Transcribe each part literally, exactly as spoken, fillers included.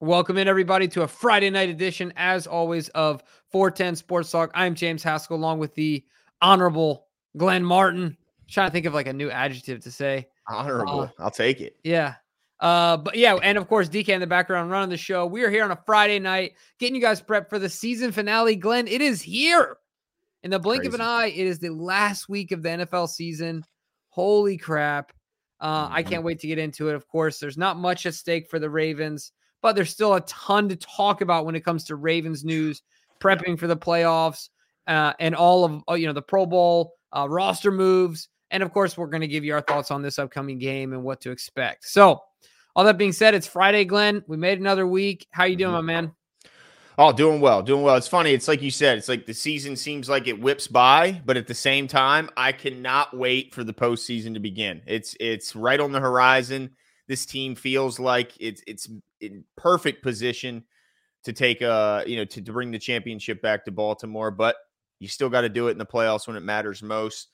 Welcome in, everybody, to a Friday night edition, as always, of four ten Sports Talk. I'm James Haskell, along with the Honorable Glenn Martin. I'm trying to think of like a new adjective to say. Honorable. Uh, I'll take it. Yeah. Uh, but yeah, and of course, D K in the background running the show. We are here on a Friday night, getting you guys prepped for the season finale. Glenn, it is here. In the blink Crazy. of an eye, it is the last week of the N F L season. Holy crap. Uh, I can't wait to get into it. Of course, there's not much at stake for the Ravens, but there's still a ton to talk about when it comes to Ravens news, prepping for the playoffs, uh, and all of, you know, the Pro Bowl uh, roster moves. And of course, we're going to give you our thoughts on this upcoming game and what to expect. So all that being said, it's Friday, Glenn. We made another week. How you doing, mm-hmm. my man? Oh, doing well, doing well. It's funny. It's like you said, it's like the season seems like it whips by, but at the same time, I cannot wait for the postseason to begin. It's it's right on the horizon. This team feels like it's it's in perfect position to take a, you know, to, to bring the championship back to Baltimore, but you still got to do it in the playoffs when it matters most.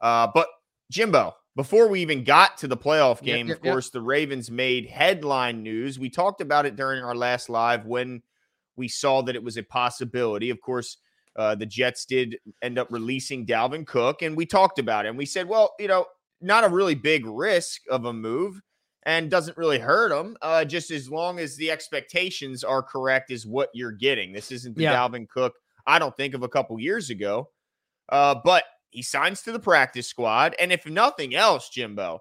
Uh, but Jimbo, before we even got to the playoff game, yep, yep, of course, yep. the Ravens made headline news. We talked about it during our last live when we saw that it was a possibility. Of course, uh, the Jets did end up releasing Dalvin Cook, and we talked about it. And we said, well, you know, not a really big risk of a move and doesn't really hurt him, uh, just as long as the expectations are correct is what you're getting. This isn't the yeah. Dalvin Cook, I don't think, of a couple years ago. Uh, but he signs to the practice squad. And if nothing else, Jimbo,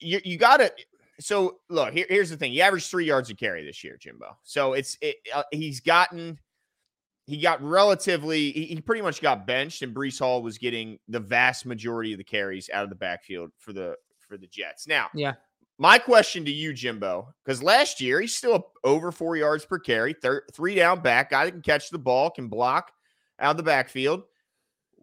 you, you got to – So, look, here, here's the thing. He averaged three yards a carry this year, Jimbo. So, it's it, uh, he's gotten – he got relatively – he pretty much got benched, and Breece Hall was getting the vast majority of the carries out of the backfield for the for the Jets. Now, yeah. my question to you, Jimbo, because last year he's still over four yards per carry, thir- three down back, guy that can catch the ball, can block out of the backfield.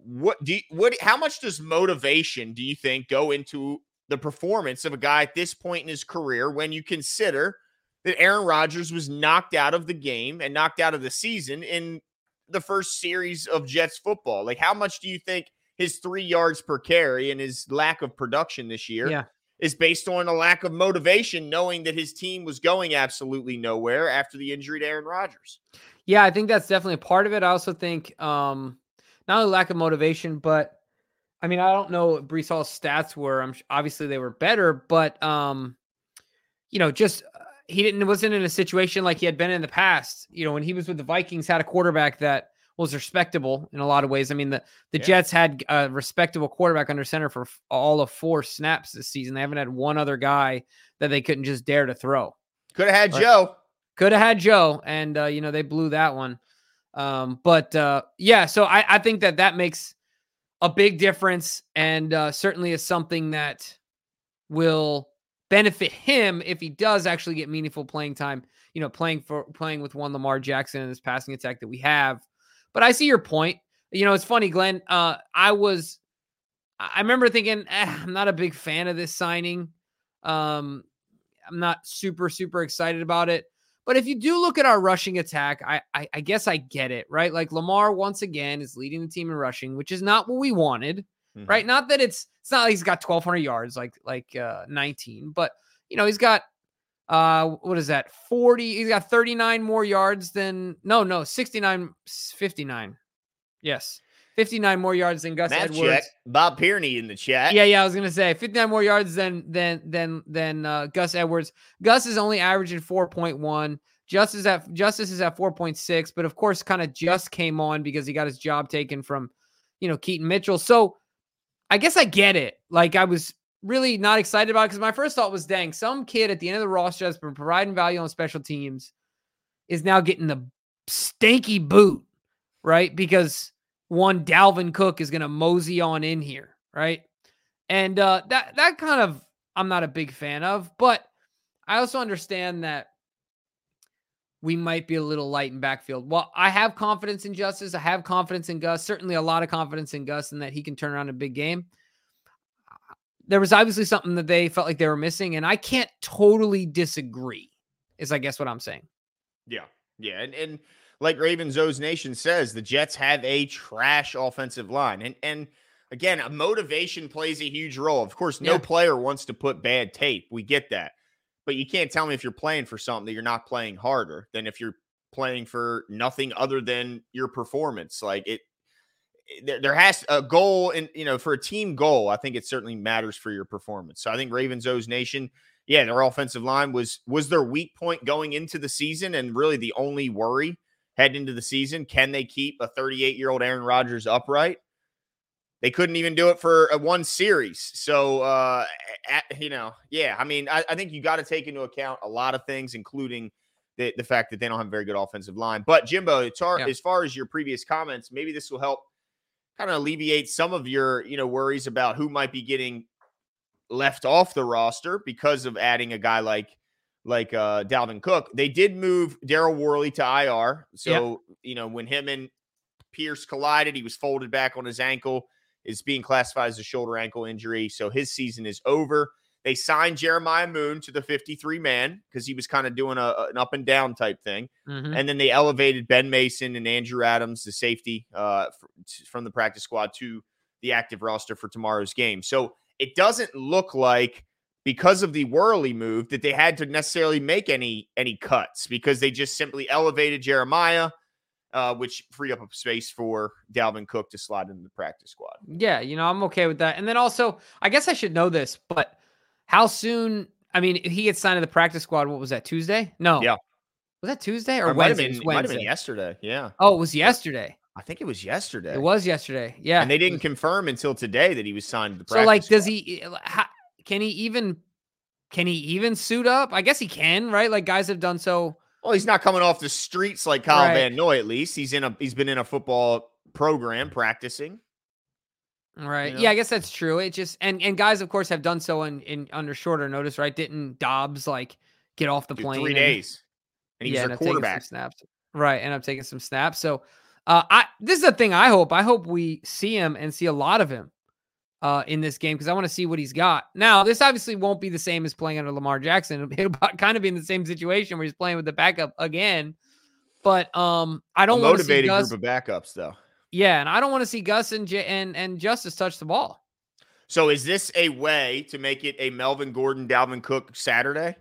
What do you, what? How much does motivation, do you think, go into – the performance of a guy at this point in his career when you consider that Aaron Rodgers was knocked out of the game and knocked out of the season in the first series of Jets football? Like, how much do you think his three yards per carry and his lack of production this year yeah. is based on a lack of motivation, knowing that his team was going absolutely nowhere after the injury to Aaron Rodgers? Yeah, I think that's definitely a part of it. I also think um, not only lack of motivation, but I mean, I don't know what Breece Hall's stats were. I'm obviously they were better, but um, you know, just uh, he didn't wasn't in a situation like he had been in the past. You know, when he was with the Vikings, had a quarterback that was respectable in a lot of ways. I mean, the the yeah. Jets had a respectable quarterback under center for f- all of four snaps this season. They haven't had one other guy that they couldn't just dare to throw. Could have had but, Joe. Could have had Joe, and uh, you know they blew that one. Um, but uh, yeah, so I, I think that that makes a big difference, and uh, certainly is something that will benefit him if he does actually get meaningful playing time, you know, playing for playing with one Lamar Jackson and this passing attack that we have. But I see your point. You know, it's funny, Glenn. Uh, I was, I remember thinking, eh, I'm not a big fan of this signing. Um, I'm not super, super excited about it. But if you do look at our rushing attack, I, I I guess I get it, right? Like Lamar, once again, is leading the team in rushing, which is not what we wanted, mm-hmm. right? Not that it's it's not like he's got twelve hundred yards, like like uh, nineteen, but you know he's got uh what is that forty? He's got thirty-nine more yards than no no sixty-nine, fifty-nine, yes, fifty-nine more yards than Gus Matt Edwards. Check. Bob Pierney in the chat. Yeah, yeah, I was gonna say fifty-nine more yards than than than than uh, Gus Edwards. Gus is only averaging four point one. Justice at Justice is at four point six, but of course, kind of just came on because he got his job taken from, you know, Keaton Mitchell. So I guess I get it. Like I was really not excited about it because my first thought was, dang, some kid at the end of the roster that's been providing value on special teams is now getting the stinky boot, right? Because one Dalvin Cook is going to mosey on in here, right? And uh, that that kind of I'm not a big fan of, but I also understand that we might be a little light in backfield. Well, I have confidence in Justice. I have confidence in Gus. Certainly a lot of confidence in Gus and that he can turn around a big game. There was obviously something that they felt like they were missing, and I can't totally disagree is I guess what I'm saying. Yeah, yeah, and and like Ravens O's Nation says, the Jets have a trash offensive line. And and again, motivation plays a huge role. Of course, no yeah. player wants to put bad tape. We get that. But you can't tell me if you're playing for something that you're not playing harder than if you're playing for nothing other than your performance. Like it, there, there has a goal, and you know, for a team goal, I think it certainly matters for your performance. So I think Ravens O's Nation, yeah, their offensive line was was their weak point going into the season, and really the only worry heading into the season. Can they keep a thirty-eight-year-old Aaron Rodgers upright? They couldn't even do it for a one series. So, uh, at, you know, yeah, I mean, I, I think you got to take into account a lot of things, including the, the fact that they don't have a very good offensive line. But, Jimbo, it's hard, yeah. as far as your previous comments, maybe this will help kind of alleviate some of your, you know, worries about who might be getting left off the roster because of adding a guy like like uh, Dalvin Cook. They did move Darryl Worley to I R. So, yeah. you know, when him and Pierce collided, he was folded back on his ankle. Is being classified as a shoulder ankle injury. So his season is over. They signed Jeremiah Moon to the fifty-three man because he was kind of doing a, an up and down type thing. Mm-hmm. And then they elevated Ben Mason and Andrew Adams, the safety uh, from the practice squad to the active roster for tomorrow's game. So it doesn't look like, because of the Worley move, that they had to necessarily make any, any cuts, because they just simply elevated Jeremiah, Uh, which freed up a space for Dalvin Cook to slide into the practice squad. Yeah, you know, I'm okay with that. And then also, I guess I should know this, but how soon, I mean, he gets signed to the practice squad, what was that, Tuesday? No. Yeah. Was that Tuesday or, or Wednesday? It might have been yesterday, yeah. Oh, it was yesterday. I think it was yesterday. It was yesterday, yeah. And they didn't was... confirm until today that he was signed to the practice So, like, squad. Does he, how, can he even, can he even suit up? I guess he can, right? Like, guys have done so. Well, he's not coming off the streets like Kyle right. Van Noy. At least he's in a he's been in a football program practicing. Right. You know? Yeah, I guess that's true. It just and and guys, of course, have done so in, in under shorter notice, right? Didn't Dobbs like get off the Dude, plane three and, days? And he yeah, was their quarterback. Snaps. Right, and I'm taking some snaps. So, uh, I this is the thing. I hope I hope we see him and see a lot of him uh, in this game, because I want to see what he's got. Now, this obviously won't be the same as playing under Lamar Jackson. It'll kind of be in the same situation where he's playing with the backup again. But um, I don't want to see Gus. Group of backups, though. Yeah, and I don't want to see Gus and, J- and and Justice touch the ball. So is this a way to make it a Melvin Gordon, Dalvin Cook Saturday?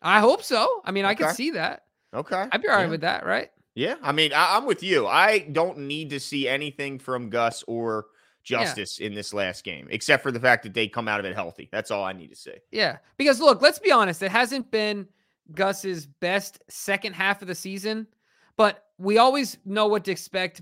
I hope so. I mean, okay. I can see that. Okay. I'd be all right yeah. with that, right? Yeah, I mean, I- I'm with you. I don't need to see anything from Gus or Justice yeah. in this last game, except for the fact that they come out of it healthy. That's all I need to say. Yeah, because look, let's be honest, it hasn't been Gus's best second half of the season, but we always know what to expect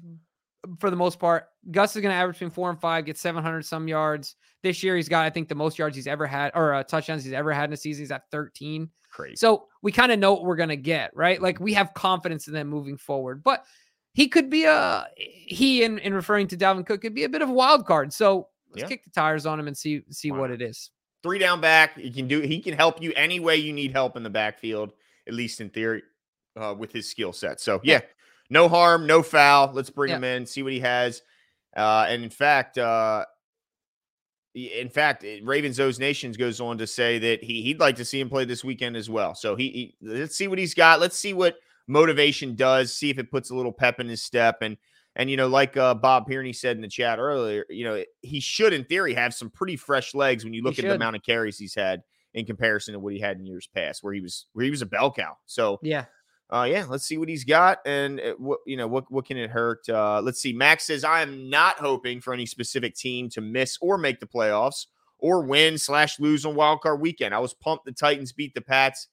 for the most part. Gus is going to average between four and five, get seven hundred some yards. This year he's got, I think, the most yards he's ever had, or uh, touchdowns he's ever had in a season. He's at thirteen. Crazy. So we kind of know what we're going to get, right? Like, we have confidence in them moving forward, but he could be a he, in, in referring to Dalvin Cook, could be a bit of a wild card. So let's yeah. kick the tires on him and see see wow. what it is. Three down back, he can do. He can help you any way you need help in the backfield, at least in theory, uh, with his skill set. So yeah. yeah, no harm, no foul. Let's bring yeah. him in, see what he has. Uh, and in fact, uh, in fact, Ravens O's Nations goes on to say that he he'd like to see him play this weekend as well. So he, he let's see what he's got. Let's see what motivation does, see if it puts a little pep in his step. And, and you know, like uh, Bob Pierney said in the chat earlier, you know, he should, in theory, have some pretty fresh legs when you look he at should. the amount of carries he's had in comparison to what he had in years past, where he was where he was a bell cow. So, yeah, uh, yeah, let's see what he's got. And, uh, what you know, what, what can it hurt? Uh, let's see. Max says, I am not hoping for any specific team to miss or make the playoffs or win slash lose on wildcard weekend. I was pumped the Titans beat the Pats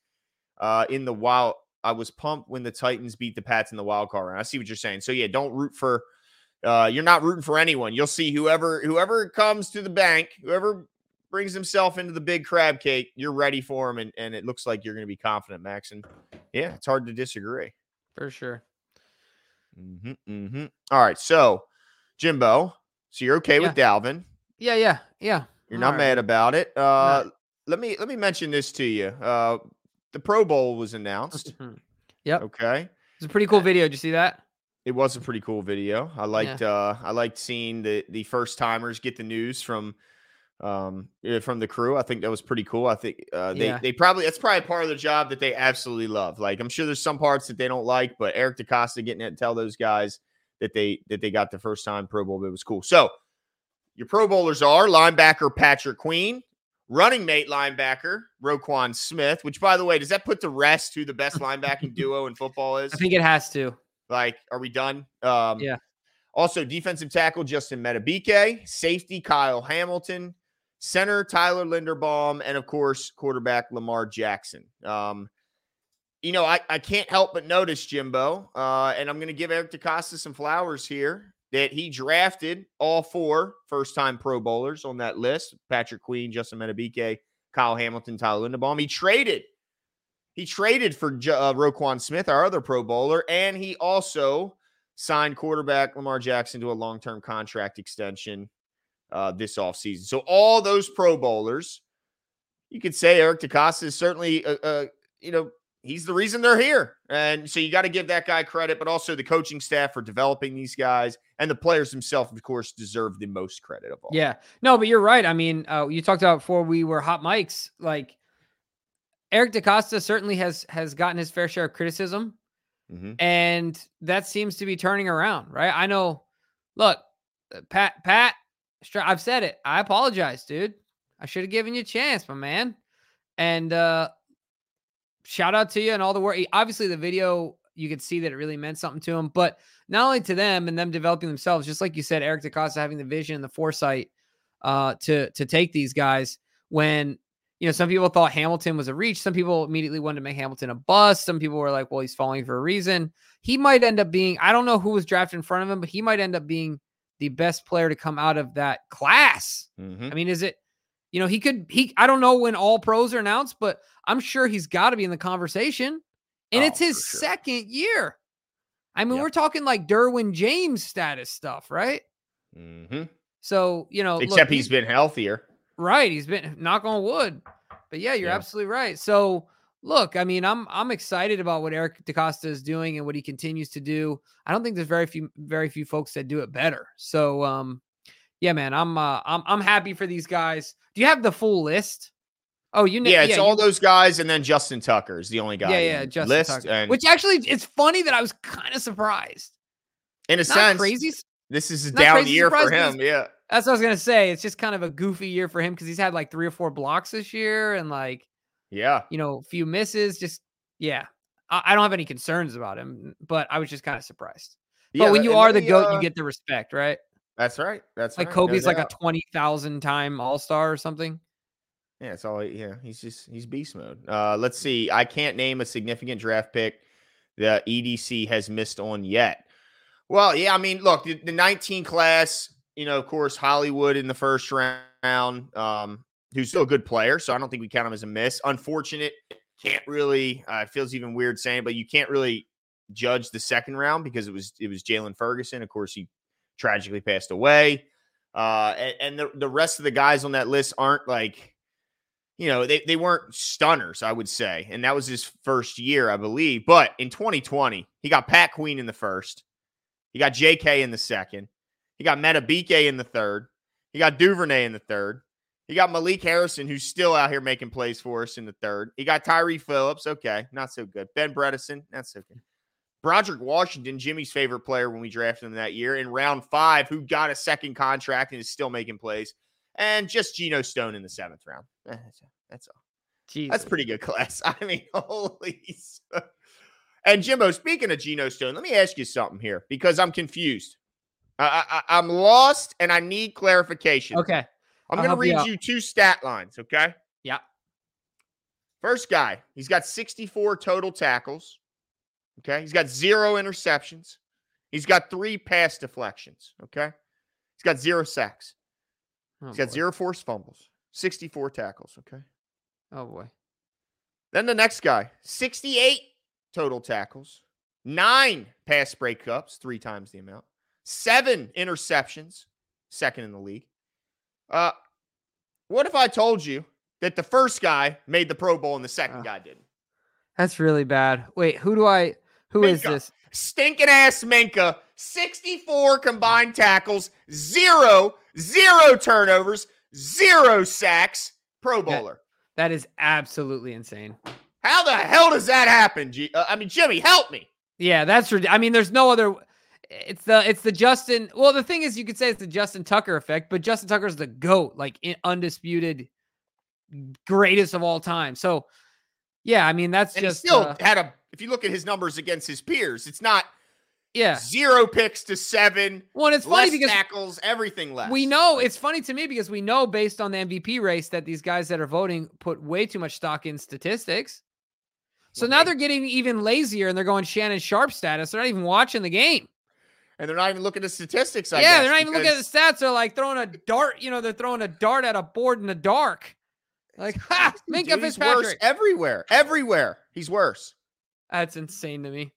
uh, in the wild. I was pumped when the Titans beat the Pats in the wild card round. I see what you're saying. So yeah, don't root for, uh, you're not rooting for anyone. You'll see whoever, whoever comes to the bank, whoever brings himself into the big crab cake, you're ready for him. And, and it looks like you're going to be confident, Max. And yeah, it's hard to disagree. For sure. Mm-hmm, mm-hmm. All right. So Jimbo, so you're okay yeah. with Dalvin. Yeah. Yeah. Yeah. You're not All mad right. about it. Uh, no. let me, let me mention this to you. Uh, The Pro Bowl was announced. Mm-hmm. Yep. Okay. It's a pretty cool video. Did you see that? It was a pretty cool video. I liked. Yeah. Uh, I liked seeing the the first timers get the news from, um, from the crew. I think that was pretty cool. I think uh, they yeah. they probably that's probably part of the job that they absolutely love. Like, I'm sure there's some parts that they don't like, but Eric DeCosta getting it to tell those guys that they that they got the first time Pro Bowl, it was cool. So your Pro Bowlers are linebacker Patrick Queen, running mate linebacker, Roquan Smith, which, by the way, does that put to rest who the best linebacking duo in football is? I think it has to. Like, are we done? Um, yeah. Also, defensive tackle, Justin Madubuike, safety, Kyle Hamilton, center, Tyler Linderbaum, and, of course, quarterback, Lamar Jackson. Um, you know, I, I can't help but notice, Jimbo, uh, and I'm going to give Eric DeCosta some flowers here, that he drafted all four first-time Pro Bowlers on that list, Patrick Queen, Justin Madubuike, Kyle Hamilton, Tyler Linderbaum. He traded. He traded for uh, Roquan Smith, our other Pro Bowler, and he also signed quarterback Lamar Jackson to a long-term contract extension uh, this offseason. So all those Pro Bowlers, you could say Eric DeCosta is certainly, uh, uh, you know, he's the reason they're here. And so you got to give that guy credit, but also the coaching staff for developing these guys, and the players themselves, of course, deserve the most credit of all. Yeah. No, but you're right. I mean, uh, you talked about before we were hot mics, like, Eric DeCosta certainly has has gotten his fair share of criticism, mm-hmm. and that seems to be turning around, right? I know. Look, Pat, Pat, I've said it. I apologize, dude. I should have given you a chance, my man. And uh, shout out to you and all the work. Obviously, the video, you could see that it really meant something to him, but not only to them and them developing themselves, just like you said, Eric DeCosta having the vision and the foresight uh, to to take these guys when. You know, some people thought Hamilton was a reach. Some people immediately wanted to make Hamilton a bust. Some people were like, well, he's falling for a reason. He might end up being, I don't know who was drafted in front of him, but he might end up being the best player to come out of that class. Mm-hmm. I mean, is it, you know, he could, he, I don't know when all pros are announced, but I'm sure he's got to be in the conversation. And oh, it's his for sure. second year. I mean, yep. we're talking like Derwin James status stuff, right? Mm-hmm. So, you know. Except look, he's, he's been healthier. Right. He's been, knock on wood, but yeah, you're yeah. absolutely right. So look, I mean, I'm, I'm excited about what Eric DeCosta is doing and what he continues to do. I don't think there's very few, very few folks that do it better. So, um, yeah, man, I'm, uh, I'm, I'm happy for these guys. Do you have the full list? Oh, you know, yeah, it's yeah, all you, those guys. And then Justin Tucker is the only guy. Yeah. yeah Justin list Tucker, and, which actually it's funny that I was kind of surprised in a not sense. Crazy. This is a down year for him. Yeah. That's what I was going to say. It's just kind of a goofy year for him because he's had like three or four blocks this year and like, yeah, you know, a few misses. Just, yeah, I, I don't have any concerns about him, but I was just kind of surprised. But yeah, when you are the he, GOAT, uh, you get the respect, right? That's right. That's like right. Kobe's no like doubt. a twenty thousand time all-star or something. Yeah, it's all, yeah, he's just, he's beast mode. Uh, let's see. I can't name a significant draft pick that E D C has missed on yet. Well, yeah, I mean, look, the, the nineteen class. You know, of course, Hollywood in the first round, um, who's still a good player, so I don't think we count him as a miss. Unfortunate, can't really. Uh, it feels even weird saying, but you can't really judge the second round because it was it was Jalen Ferguson. Of course, he tragically passed away, uh, and, and the the rest of the guys on that list aren't like, you know, they they weren't stunners, I would say. And that was his first year, I believe. But in twenty twenty, he got Pat Queen in the first, he got J K in the second. He got Madubuike in the third. He got Duvernay in the third. He got Malik Harrison, who's still out here making plays for us, in the third. He got Tyree Phillips. Okay, not so good. Ben Bredesen, not so good. Broderick Washington, Jimmy's favorite player when we drafted him that year, in round five, who got a second contract and is still making plays. And just Geno Stone in the seventh round. That's all. Jesus. That's a pretty good class. I mean, holy. And Jimbo, speaking of Geno Stone, let me ask you something here because I'm confused. I, I, I'm lost, and I need clarification. Okay. I'm going to read you, you two stat lines, okay? Yeah. First guy, he's got sixty-four total tackles, okay? He's got zero interceptions. He's got three pass deflections, okay? He's got zero sacks. Oh, he's got boy. zero forced fumbles, sixty-four tackles, okay? Oh, boy. Then the next guy, sixty-eight total tackles, nine pass breakups, three times the amount. Seven interceptions, second in the league. Uh, what if I told you that the first guy made the Pro Bowl and the second uh, guy didn't? That's really bad. Wait, who do I, who Minkah. is this? Stinking ass Minkah, sixty-four combined tackles, zero, zero turnovers, zero sacks, Pro Bowler. That, that is absolutely insane. How the hell does that happen? G- uh, I mean, Jimmy, help me. Yeah, that's, I mean, there's no other... It's the it's the Justin. Well, the thing is, you could say it's the Justin Tucker effect, but Justin Tucker is the GOAT, like in, undisputed greatest of all time. So, yeah, I mean, that's and just he still uh, had a, if you look at his numbers against his peers, it's not yeah zero picks to seven. Well, and it's funny because tackles, everything less. We know it's funny to me because we know based on the M V P race that these guys that are voting put way too much stock in statistics. So okay. Now they're getting even lazier and they're going Shannon Sharp status. They're not even watching the game. And they're not even looking at statistics. I yeah, guess, they're not even looking at the stats. They're like throwing a dart. You know, they're throwing a dart at a board in the dark. Like, ha! Minkah Fitzpatrick. Worse everywhere. Everywhere. He's worse. That's insane to me.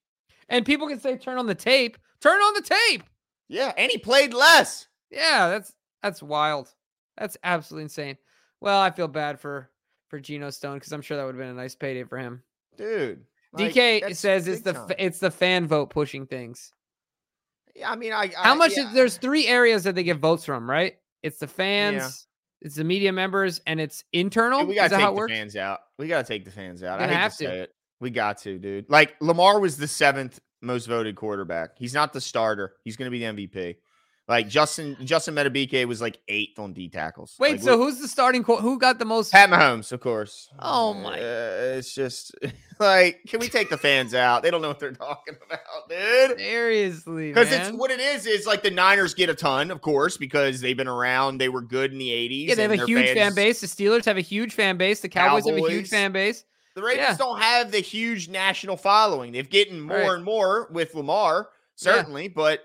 And people can say, turn on the tape. Turn on the tape. Yeah, and he played less. Yeah, that's that's wild. That's absolutely insane. Well, I feel bad for, for Geno Stone because I'm sure that would have been a nice payday for him. Dude. Like, D K says it's the time. It's the fan vote pushing things. Yeah, I mean, I, I how much yeah. is, there's three areas that they get votes from, right? It's the fans, yeah. it's the media members, and it's internal. Dude, we gotta take the works? fans out. We gotta take the fans out. I hate have to, to say it. We got to, dude. Like Lamar was the seventh most voted quarterback. He's not the starter. He's gonna be the M V P. Like Justin, Justin Madubuike was like eighth on D tackles. Wait, like, so look, who's the starting? Co- who got the most? Pat Mahomes, of course. Oh my! Uh, it's just like, can we take the fans out? They don't know what they're talking about, dude. Seriously, because it's what it is. Is like the Niners get a ton, of course, because they've been around. They were good in the eighties. Yeah, they have a huge fans, fan base. The Steelers have a huge fan base. The Cowboys, Cowboys. have a huge fan base. The Ravens yeah. don't have the huge national following. They've getting more right. and more with Lamar, certainly, yeah. but.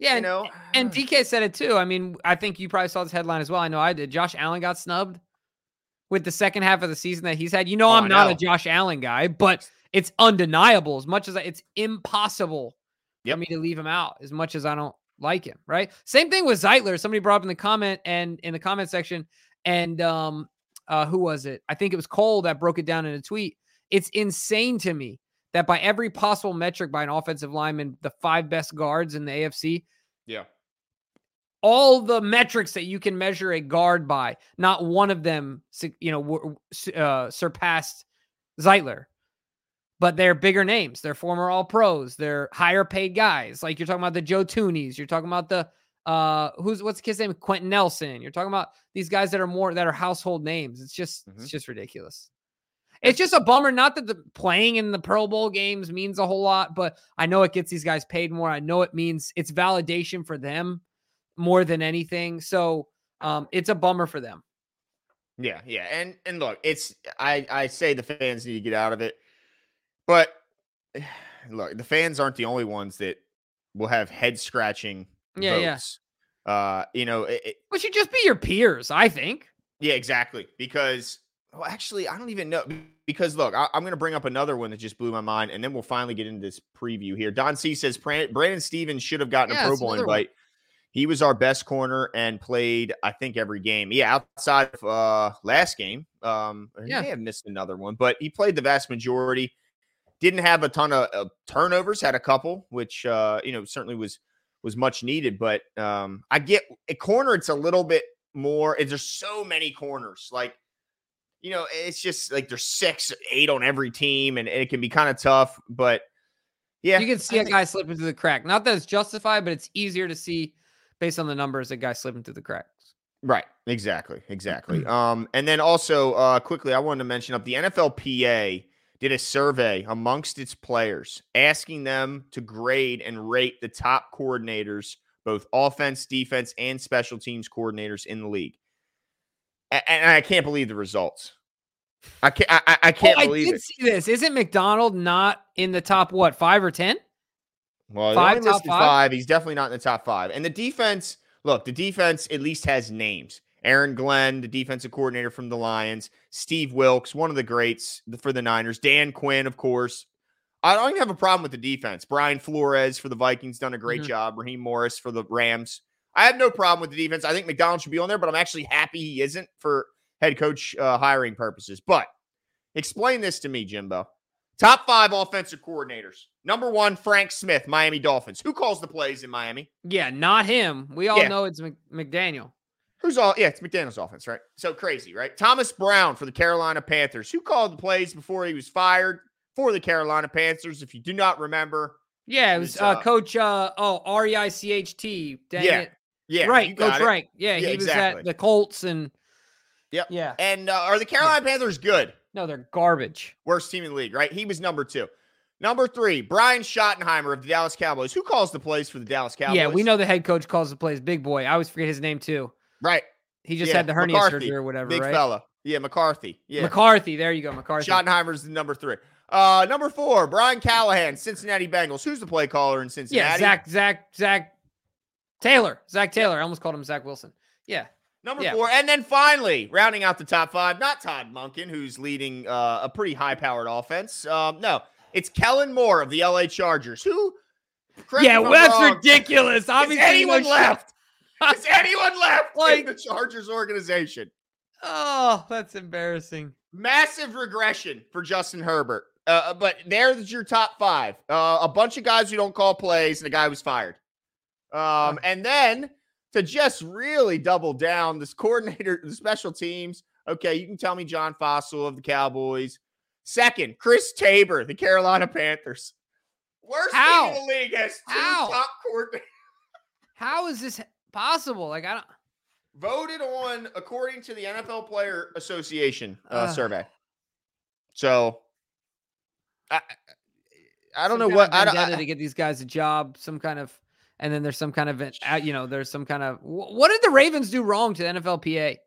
Yeah, and, you know, and D K said it too. I mean, I think you probably saw this headline as well. I know I did. Josh Allen got snubbed with the second half of the season that he's had. You know, oh, I'm not no. a Josh Allen guy, but it's undeniable. As much as I, it's impossible yep. for me to leave him out, as much as I don't like him, right? Same thing with Zeitler. Somebody brought up in the comment and in the comment section, and um, uh, who was it? I think it was Cole that broke it down in a tweet. It's insane to me that by every possible metric by an offensive lineman, the five best guards in the A F C, yeah, all the metrics that you can measure a guard by, not one of them, you know, uh, surpassed Zeitler. But they're bigger names. They're former All Pros. They're higher paid guys. Like you're talking about the Joe Toonies. You're talking about the uh, who's what's the kid's name? Quentin Nelson. You're talking about these guys that are more that are household names. It's just mm-hmm. it's just ridiculous. It's just a bummer. Not that the playing in the Pro Bowl games means a whole lot, but I know it gets these guys paid more. I know it means it's validation for them more than anything. So um, it's a bummer for them. Yeah. Yeah. And, and look, it's, I, I say the fans need to get out of it, but look, the fans aren't the only ones that will have head scratching. Yeah. Votes. Yeah. Uh, you know, it, it, it should just be your peers, I think. Yeah, exactly. Because, well, actually, I don't even know because, look, I, I'm going to bring up another one that just blew my mind, and then we'll finally get into this preview here. Don C says Brandon Stevens should have gotten yeah, a Pro Bowl invite. One. He was our best corner and played, I think, every game. Yeah, outside of uh, last game. Um, he yeah. may have missed another one, but he played the vast majority. Didn't have a ton of, of turnovers, had a couple, which, uh, you know, certainly was was much needed. But um, I get a corner, it's a little bit more. There's so many corners, like, you know, it's just like there's six, eight on every team, and it can be kind of tough. But yeah, you can see I a think- guy slipping through the crack. Not that it's justified, but it's easier to see based on the numbers a guy slipping through the cracks. Right. Exactly. Exactly. um, and then also uh, quickly, I wanted to mention up the N F L P A did a survey amongst its players, asking them to grade and rate the top coordinators, both offense, defense, and special teams coordinators in the league. And I can't believe the results. I can't. I, I can't oh, believe I did it. See this. Isn't Macdonald not in the top what five or ten? Well, five, top five. five. He's definitely not in the top five. And the defense. Look, the defense at least has names. Aaron Glenn, the defensive coordinator from the Lions. Steve Wilks, one of the greats for the Niners. Dan Quinn, of course. I don't even have a problem with the defense. Brian Flores for the Vikings done a great mm-hmm. job. Raheem Morris for the Rams. I have no problem with the defense. I think Macdonald should be on there, but I'm actually happy he isn't for head coach uh, hiring purposes. But explain this to me, Jimbo. Top five offensive coordinators. Number one, Frank Smith, Miami Dolphins. Who calls the plays in Miami? Yeah, not him. We all yeah. know it's Mc- McDaniel. Who's all? Yeah, it's McDaniel's offense, right? So crazy, right? Thomas Brown for the Carolina Panthers. Who called the plays before he was fired for the Carolina Panthers? If you do not remember. Yeah, it was uh, uh, Coach uh, oh, R E I C H T. Dang yeah. it. Yeah, right, Coach Frank. Yeah, yeah, he exactly. was at the Colts, and Yep. Yeah. And uh, are the Carolina yeah. Panthers good? No, they're garbage. Worst team in the league, right? He was number two. Number three, Brian Schottenheimer of the Dallas Cowboys. Who calls the plays for the Dallas Cowboys? Yeah, we know the head coach calls the plays. Big boy. I always forget his name too. Right. He just yeah. had the hernia McCarthy. surgery or whatever, Big right? Big fella. Yeah, McCarthy. Yeah. McCarthy. There you go, McCarthy. Schottenheimer's the number three. Uh, number four, Brian Callahan, Cincinnati Bengals. Who's the play caller in Cincinnati? Yeah, Zac, Zac, Zac Taylor. Zac Taylor. Yeah. I almost called him Zach Wilson. Yeah. Number yeah. four. And then finally, rounding out the top five, not Todd Monken, who's leading uh, a pretty high-powered offense. Um, no. It's Kellen Moore of the L A Chargers. Who? Yeah, well, that's wrong. ridiculous. Obviously, Is anyone left? Is anyone left like, in the Chargers organization? Oh, that's embarrassing. Massive regression for Justin Herbert. Uh, but there's your top five. Uh, a bunch of guys who don't call plays and a guy who's fired. Um, and then to just really double down, this coordinator, the special teams. Okay, you can tell me John Fossil of the Cowboys. Second, Chris Tabor, the Carolina Panthers. Worst How? team in the league has two How? top coordinators. How is this possible? Like I don't voted on according to the N F L Player Association uh, uh, survey. So I I don't know what I don't I, to get these guys a job, some kind of, and then there's some kind of, you know, there's some kind of. What did the Ravens do wrong to the N F L P A? As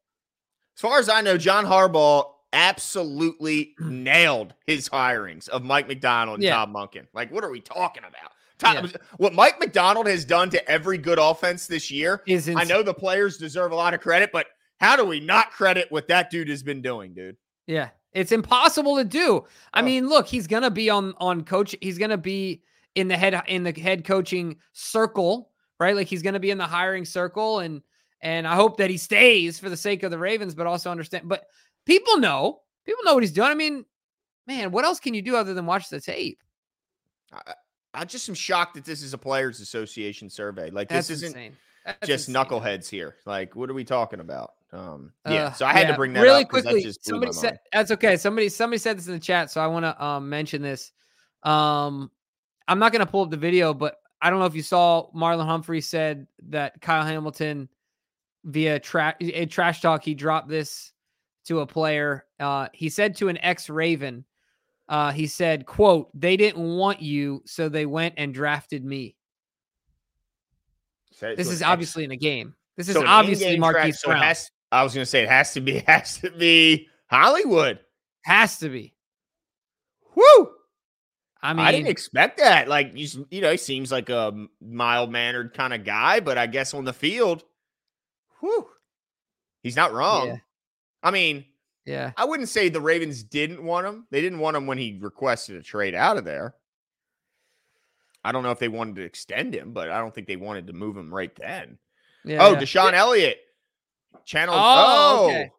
far as I know, John Harbaugh absolutely nailed his hirings of Mike McDonald and yeah. Todd Monken. Like, what are we talking about? Todd, yeah. What Mike McDonald has done to every good offense this year, is I know the players deserve a lot of credit, but how do we not credit what that dude has been doing, dude? Yeah, it's impossible to do. I oh. mean, look, he's going to be on, on coach. He's going to be in the head, in the head coaching circle, right? Like he's going to be in the hiring circle, and, and I hope that he stays for the sake of the Ravens, but also understand, but People know. People know what he's doing. I mean, man, what else can you do other than watch the tape? I, I just am shocked that this is a Players Association survey. Like, That's this isn't insane. just insane. knuckleheads here. Like, what are we talking about? Um, yeah, uh, so I had yeah. to bring that really up. Really quickly, that just somebody said, that's okay. Somebody somebody said this in the chat, so I want to um, mention this. Um, I'm not going to pull up the video, but I don't know if you saw Marlon Humphrey said that Kyle Hamilton, via tra- a trash talk, he dropped this to a player. Uh, he said to an ex-Raven, uh, he said, quote, "They didn't want you, so they went and drafted me." So this is obviously ex- in a game. This is so obviously Marquise track, Brown. So has, I was going to say it has to be, has to be Hollywood. Has to be. Woo! I mean, I didn't expect that. Like, you, you know, he seems like a mild-mannered kind of guy, but I guess on the field, whew, he's not wrong. Yeah. I mean, yeah, I wouldn't say the Ravens didn't want him. They didn't want him when he requested a trade out of there. I don't know if they wanted to extend him, but I don't think they wanted to move him right then. Yeah, oh, yeah. Deshaun yeah. Elliott. Channel. Oh, oh. Okay.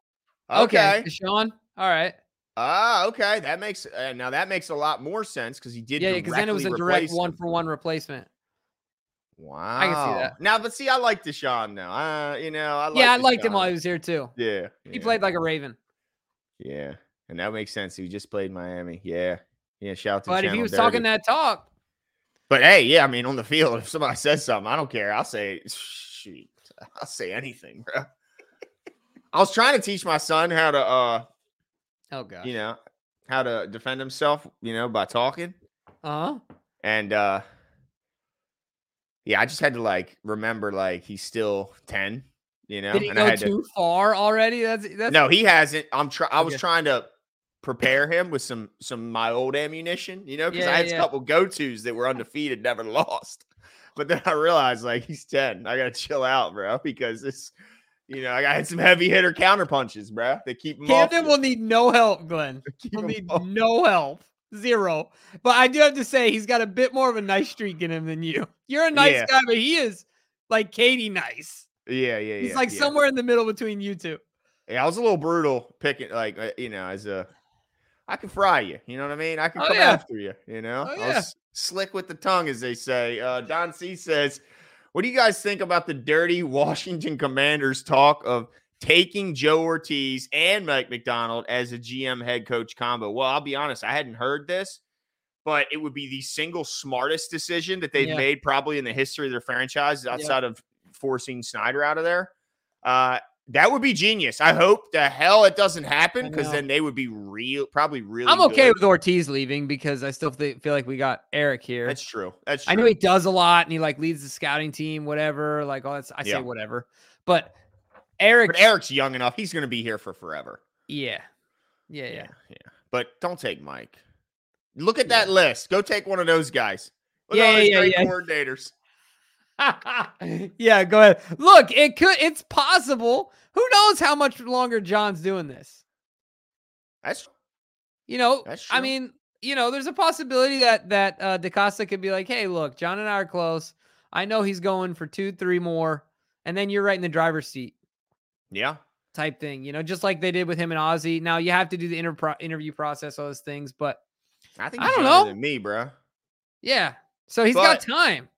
okay. okay. Deshaun. All right. Ah, okay. That makes uh, now that makes a lot more sense because he did. Yeah, because then it was a direct one for one replacement. Wow. I can see that. Now, but see, I like Deshaun now. Uh, you know, I like Yeah, I Deshaun. liked him while he was here too. Yeah. He yeah. played like a Raven. Yeah. And that makes sense. He just played Miami. Yeah. Yeah. Shout out to But Channel if he was Derby. talking that talk. But hey, yeah, I mean, on the field, if somebody says something, I don't care. I'll say shoot. I'll say anything, bro. I was trying to teach my son how to uh oh god, you know, how to defend himself, you know, by talking. Uh-huh. And uh yeah, I just had to like remember like he's still ten, you know. Did he and go I had too to... far already? That's that's no, he hasn't. I'm try. I was okay. trying to prepare him with some some my old ammunition, you know, because yeah, I had yeah. a couple go tos that were undefeated, never lost. But then I realized like he's ten. I gotta chill out, bro, because this, you know, I had some heavy hitter counter punches, bro. They keep him Camden off will need no help, Glenn. He'll need off. no help. Zero. But I do have to say he's got a bit more of a nice streak in him than you. You're a nice yeah. guy, but he is like Katie nice. Yeah, yeah, yeah. He's like yeah. somewhere in the middle between you two. Yeah, I was a little brutal picking, like, you know, as a, I can fry you. You know what I mean? I can oh, come yeah. after you, you know? Oh, yeah. I was slick with the tongue, as they say. Uh, Don C says, what do you guys think about the dirty Washington Commanders talk of taking Joe Ortiz and Mike Macdonald as a G M head coach combo? Well, I'll be honest. I hadn't heard this, but it would be the single smartest decision that they've yeah. made probably in the history of their franchise outside yeah. of forcing Snyder out of there. Uh, That would be genius. I hope the hell it doesn't happen, because then they would be real, probably really. I'm okay good. with Ortiz leaving, because I still th- feel like we got Eric here. That's true. That's true. I know he does a lot, and he like leads the scouting team, whatever. Like all that. I yeah. say whatever, but Eric. But Eric's young enough. He's going to be here for forever. Yeah. yeah, yeah, yeah, yeah. But don't take Mike. Look at that yeah. list. Go take one of those guys. Look yeah, at all those yeah, great yeah. coordinators. yeah, go ahead. Look, it could. It's possible. Who knows how much longer John's doing this? That's, you know, that's I mean, you know, there's a possibility that that uh, DeCosta could be like, "Hey, look, John and I are close. I know he's going for two, three more, and then you're right in the driver's seat." Yeah, type thing. You know, just like they did with him and Ozzy. Now you have to do the inter- interview process, all those things. But I think he's I don't know. Than me, bro. Yeah, so he's but, got time.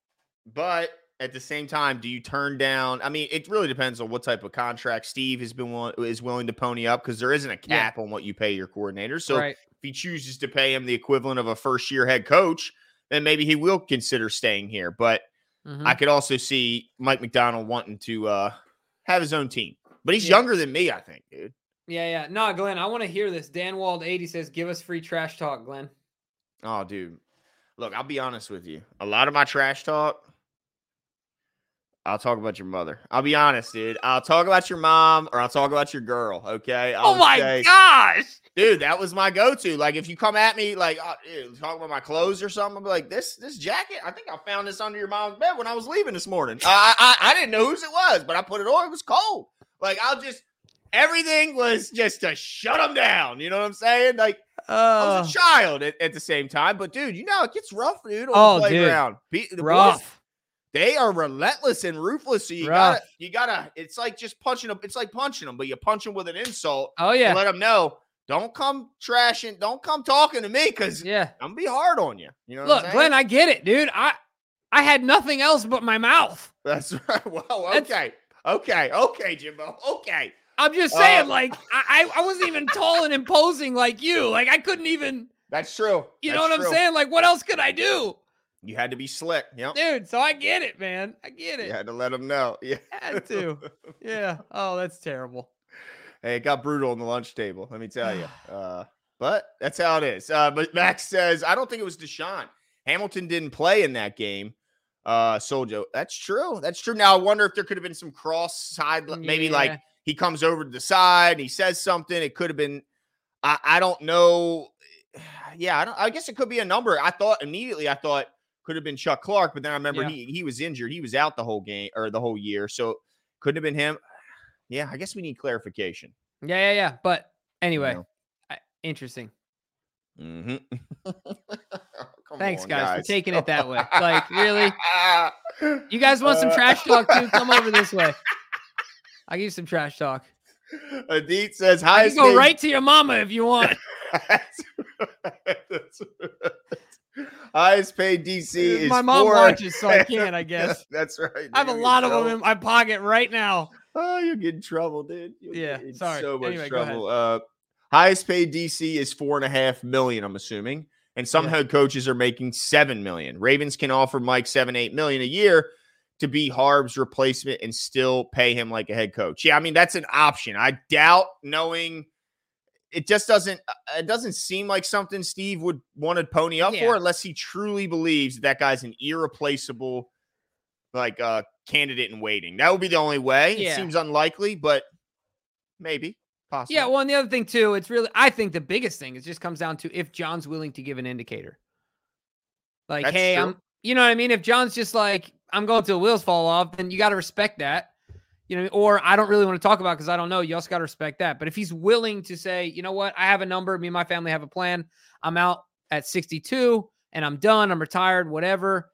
But at the same time, do you turn down? I mean, it really depends on what type of contract Steve has been willing, is willing to pony up, because there isn't a cap yeah. on what you pay your coordinator. So right. if he chooses to pay him the equivalent of a first-year head coach, then maybe he will consider staying here. But mm-hmm. I could also see Mike Macdonald wanting to uh, have his own team. But he's yeah. younger than me, I think, dude. Yeah, yeah. No, Glenn, I want to hear this. Dan Wald eighty says, give us free trash talk, Glenn. Oh, dude. Look, I'll be honest with you. A lot of my trash talk... I'll talk about your mother. I'll be honest, dude. I'll talk about your mom, or I'll talk about your girl, okay? I'll oh, my say, gosh! Dude, that was my go-to. Like, if you come at me, like, uh, dude, talk about my clothes or something, I'll be like, this this jacket, I think I found this under your mom's bed when I was leaving this morning. I, I, I didn't know whose it was, but I put it on. It was cold. Like, I'll just, everything was just to shut them down. You know what I'm saying? Like, uh, I was a child at, at the same time. But, dude, you know, it gets rough, dude, on oh, the playground. Dude. Be, the rough. Boys, they are relentless and ruthless. So you got to, you got to, it's like just punching them. It's like punching them, but you punch them with an insult. Oh, yeah. Let them know, don't come trashing, don't come talking to me, because yeah. I'm going to be hard on you. You know, look, Glenn, I get it, dude. I, I had nothing else but my mouth. That's right. Well, okay. That's... Okay. Okay, Jimbo. Okay. I'm just saying, um... like, I, I wasn't even tall and imposing like you. Like, I couldn't even. That's true. You That's know what true. I'm saying? Like, what else could I do? You had to be slick. Yep. Dude, so I get it, man. I get it. You had to let them know. Yeah. Had to. Yeah. Oh, that's terrible. Hey, it got brutal on the lunch table, let me tell you. Uh, but that's how it is. Uh, but Max says, I don't think it was Deshaun. Hamilton didn't play in that game. Uh, Soldier. That's true. That's true. Now, I wonder if there could have been some cross side. Maybe yeah. like he comes over to the side and he says something. It could have been, I, I don't know. Yeah, I, don't, I guess it could be a number. I thought immediately, I thought, could have been Chuck Clark, but then I remember yeah. he he was injured. He was out the whole game or the whole year, so couldn't have been him. Yeah, I guess we need clarification. Yeah, yeah, yeah. But anyway, you know. I, interesting. Mm-hmm. Thanks, on, guys, guys, for taking it that way. Like, really? You guys want some uh, trash talk, too? Come over this way. I'll give you some trash talk. Adit says, hi. You can go name- right to your mama if you want. That's right. That's right. Highest paid D C is my mom four. Watches, so I can. I guess that's right. Dude. I have a lot of them in my pocket right now. Oh, you'll get in trouble, dude. You'll yeah, get in sorry. So much anyway, trouble. Uh, highest paid D C is four and a half million. I'm assuming, and some yeah. head coaches are making seven million. Ravens can offer Mike seven, eight million a year to be Harb's replacement and still pay him like a head coach. Yeah, I mean that's an option. I doubt knowing. It just doesn't it doesn't seem like something Steve would want to pony up yeah. for unless he truly believes that, that guy's an irreplaceable like uh, candidate in waiting. That would be the only way. Yeah. It seems unlikely, but maybe possible. Yeah, well, and the other thing too, it's really I think the biggest thing is just comes down to if John's willing to give an indicator. Like, That's hey, true. I'm you know what I mean? If John's just like, I'm going till wheels fall off, then you got to respect that. You know, or I don't really want to talk about because I don't know. You also got to respect that. But if he's willing to say, you know what, I have a number. Me and my family have a plan. I'm out at sixty-two and I'm done. I'm retired, whatever.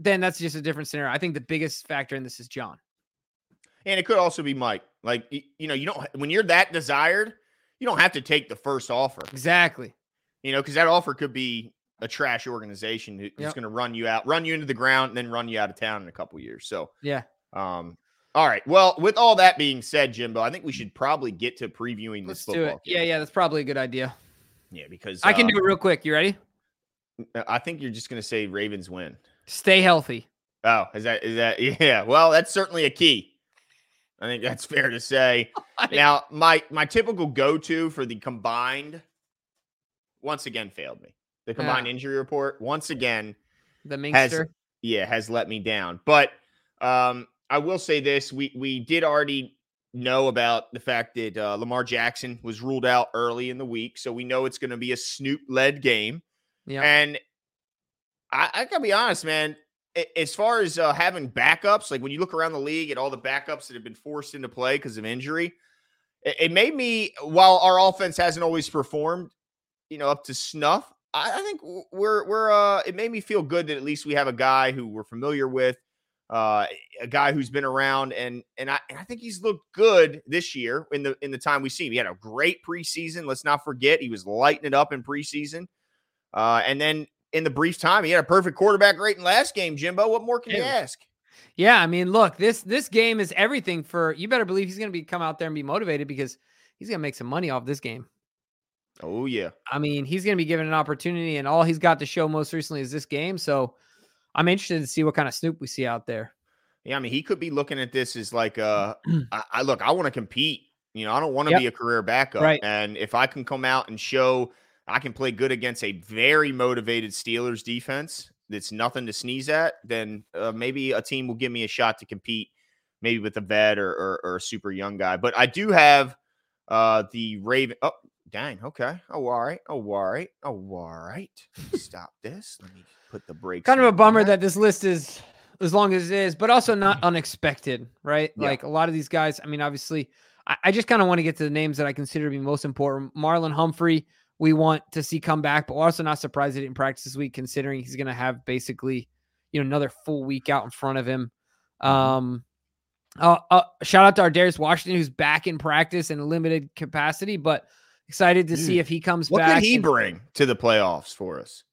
Then that's just a different scenario. I think the biggest factor in this is John. And it could also be Mike. Like, you know, you don't when you're that desired, you don't have to take the first offer. Exactly. You know, because that offer could be a trash organization who's yep. going to run you out, run you into the ground, and then run you out of town in a couple of years. So, yeah. Um. All right. Well, with all that being said, Jimbo, I think we should probably get to previewing this Let's football do it. game. Yeah, yeah, that's probably a good idea. Yeah, because I can um, do it real quick. You ready? I think you're just going to say Ravens win. Stay healthy. Oh, is that is that? Yeah. Well, that's certainly a key. I think that's fair to say. Now, my my typical go-to for the combined once again failed me. The combined yeah. injury report once again the Minkster has, yeah has let me down. But um, I will say this: we we did already know about the fact that uh, Lamar Jackson was ruled out early in the week, so we know it's going to be a Snoop-led game. Yeah, and I, I gotta be honest, man. As far as uh, having backups, like when you look around the league at all the backups that have been forced into play because of injury, it, it made me, while our offense hasn't always performed, you know, up to snuff, I, I think we're, we're, uh, it made me feel good that at least we have a guy who we're familiar with, uh, a guy who's been around. And, and I, and I think he's looked good this year in the, in the time we see him. He had a great preseason. Let's not forget he was lighting it up in preseason. Uh, and then, in the brief time, he had a perfect quarterback rating last game, Jimbo. What more can you ask? Yeah, I mean, look, this this game is everything for, you better believe he's going to be come out there and be motivated because he's going to make some money off this game. Oh, yeah. I mean, he's going to be given an opportunity, and all he's got to show most recently is this game. So I'm interested to see what kind of Snoop we see out there. Yeah, I mean, he could be looking at this as like, uh, I, I look, I want to compete. You know, I don't want to yep. be a career backup. Right. And if I can come out and show I can play good against a very motivated Steelers defense that's nothing to sneeze at, then uh, maybe a team will give me a shot to compete, maybe with a vet or, or, or a super young guy. But I do have uh, the Raven. Oh, dang. Okay. Oh, all right. Oh, all right. Oh, all right. Stop this. Let me put the brakes. Kind of a bummer that this list is as long as it is, but also not unexpected, right? Yeah. Like a lot of these guys, I mean, obviously, I, I just kind of want to get to the names that I consider to be most important. Marlon Humphrey, we want to see come back, but we're also not surprised he didn't practice this week, considering he's going to have basically, you know, another full week out in front of him. Um, uh, uh, shout out to Ar'Darius Washington, who's back in practice in a limited capacity, but excited to Dude, see if he comes what back. What could he and, bring to the playoffs for us?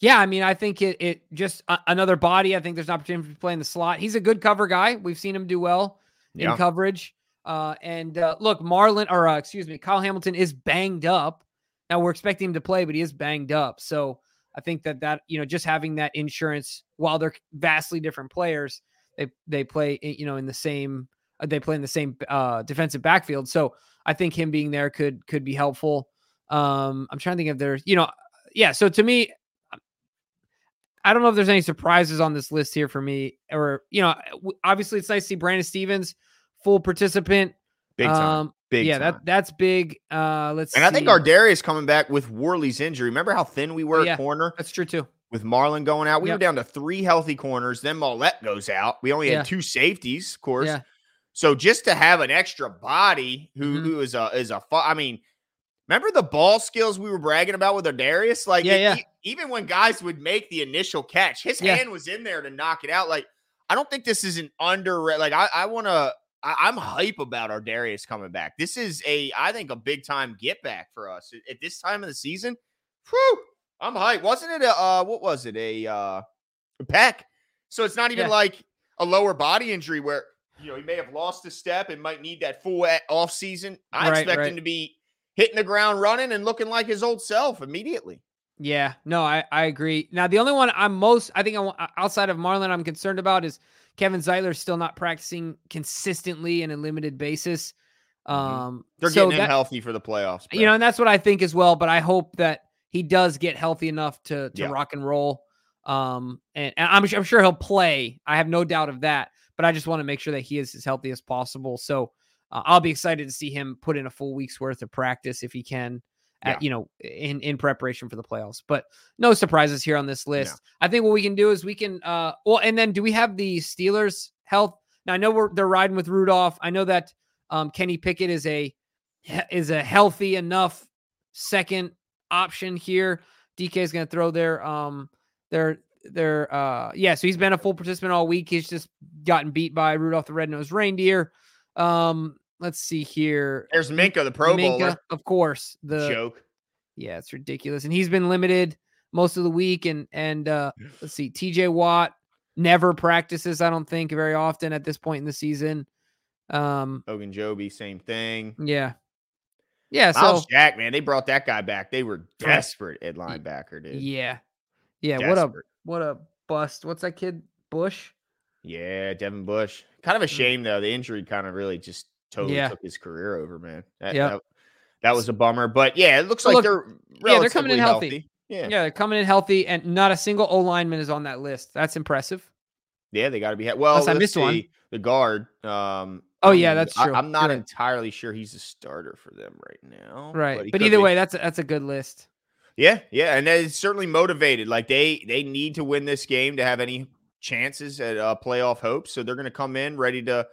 Yeah, I mean, I think it it just uh, another body. I think there's an opportunity to play in the slot. He's a good cover guy. We've seen him do well yeah. in coverage. Uh, and uh, look, Marlon, or uh, excuse me, Kyle Hamilton is banged up. Now we're expecting him to play, but he is banged up. So I think that that, you know, just having that insurance, while they're vastly different players, they, they play, you know, in the same, they play in the same uh, defensive backfield. So I think him being there could, could be helpful. Um, I'm trying to think if there's, you know, yeah. So to me, I don't know if there's any surprises on this list here for me, or, you know, obviously it's nice to see Brandon Stevens, full participant. Big time. Um, Big yeah, time. that that's big. Uh, let's. And see. I think Ar'Darius coming back with Worley's injury. Remember how thin we were yeah, at corner? That's true too. With Marlon going out, we yep. were down to three healthy corners. Then Mollett goes out. We only yeah. had two safeties, of course. Yeah. So just to have an extra body who, mm-hmm. who is a is a. Fu- I mean, remember the ball skills we were bragging about with Ar'Darius? Like, yeah, it, yeah. He, even when guys would make the initial catch, his yeah. hand was in there to knock it out. Like, I don't think this is an under. Like, I I want to. I'm hype about Ar'Darius coming back. This is a, I think, a big time get back for us at this time of the season. Whew, I'm hype. Wasn't it a uh, what was it a uh, pec? So it's not even yeah. like a lower body injury where you know he may have lost a step and might need that full off season. I right, expect right. him to be hitting the ground running and looking like his old self immediately. Yeah, no, I I agree. Now the only one I'm most I think I outside of Marlon I'm concerned about is Kevin Zeitler still not practicing consistently and in a limited basis. Um, They're getting so that, him healthy for the playoffs. Bro. You know, and that's what I think as well, but I hope that he does get healthy enough to, to yeah. rock and roll. Um, and, and I'm, I'm sure he'll play. I have no doubt of that, but I just want to make sure that he is as healthy as possible. So uh, I'll be excited to see him put in a full week's worth of practice if he can. Yeah. At, you know, in, in preparation for the playoffs, but no surprises here on this list. Yeah. I think what we can do is we can, uh, well, and then do we have the Steelers health? Now I know we're, they're riding with Rudolph. I know that, um, Kenny Pickett is a, is a healthy enough second option here. D K is going to throw their, um, their, their, uh, yeah. So he's been a full participant all week. He's just gotten beat by Rudolph the Red-Nosed Reindeer. Um, Let's see here. There's Minkah, the Pro Minkah, Bowler. Of course. The joke. Yeah, it's ridiculous. And he's been limited most of the week. And and uh, let's see, T J Watt never practices, I don't think, very often at this point in the season. Um, Ogunjobi, same thing. Yeah. Yeah. Miles so Jack, man, they brought that guy back. They were desperate at linebacker, dude. Yeah. Yeah. Desperate. What a what a bust. What's that kid? Bush? Yeah, Devin Bush. Kind of a shame, though. The injury kind of really just totally yeah. took his career over, man. That, yep. that, that was a bummer. But, yeah, it looks so like look, they're relatively yeah, they're coming in healthy. healthy. Yeah. yeah, they're coming in healthy, and not a single O-lineman is on that list. That's impressive. Yeah, they got to be – well, I missed see, one. The guard. Um, oh, yeah, that's I, true. I'm not You're entirely right. sure he's a starter for them right now. Right, but, but either way, that's a, that's a good list. Yeah, yeah, and it's certainly motivated. Like, they, they need to win this game to have any – chances at uh, playoff hopes, so they're going to come in ready to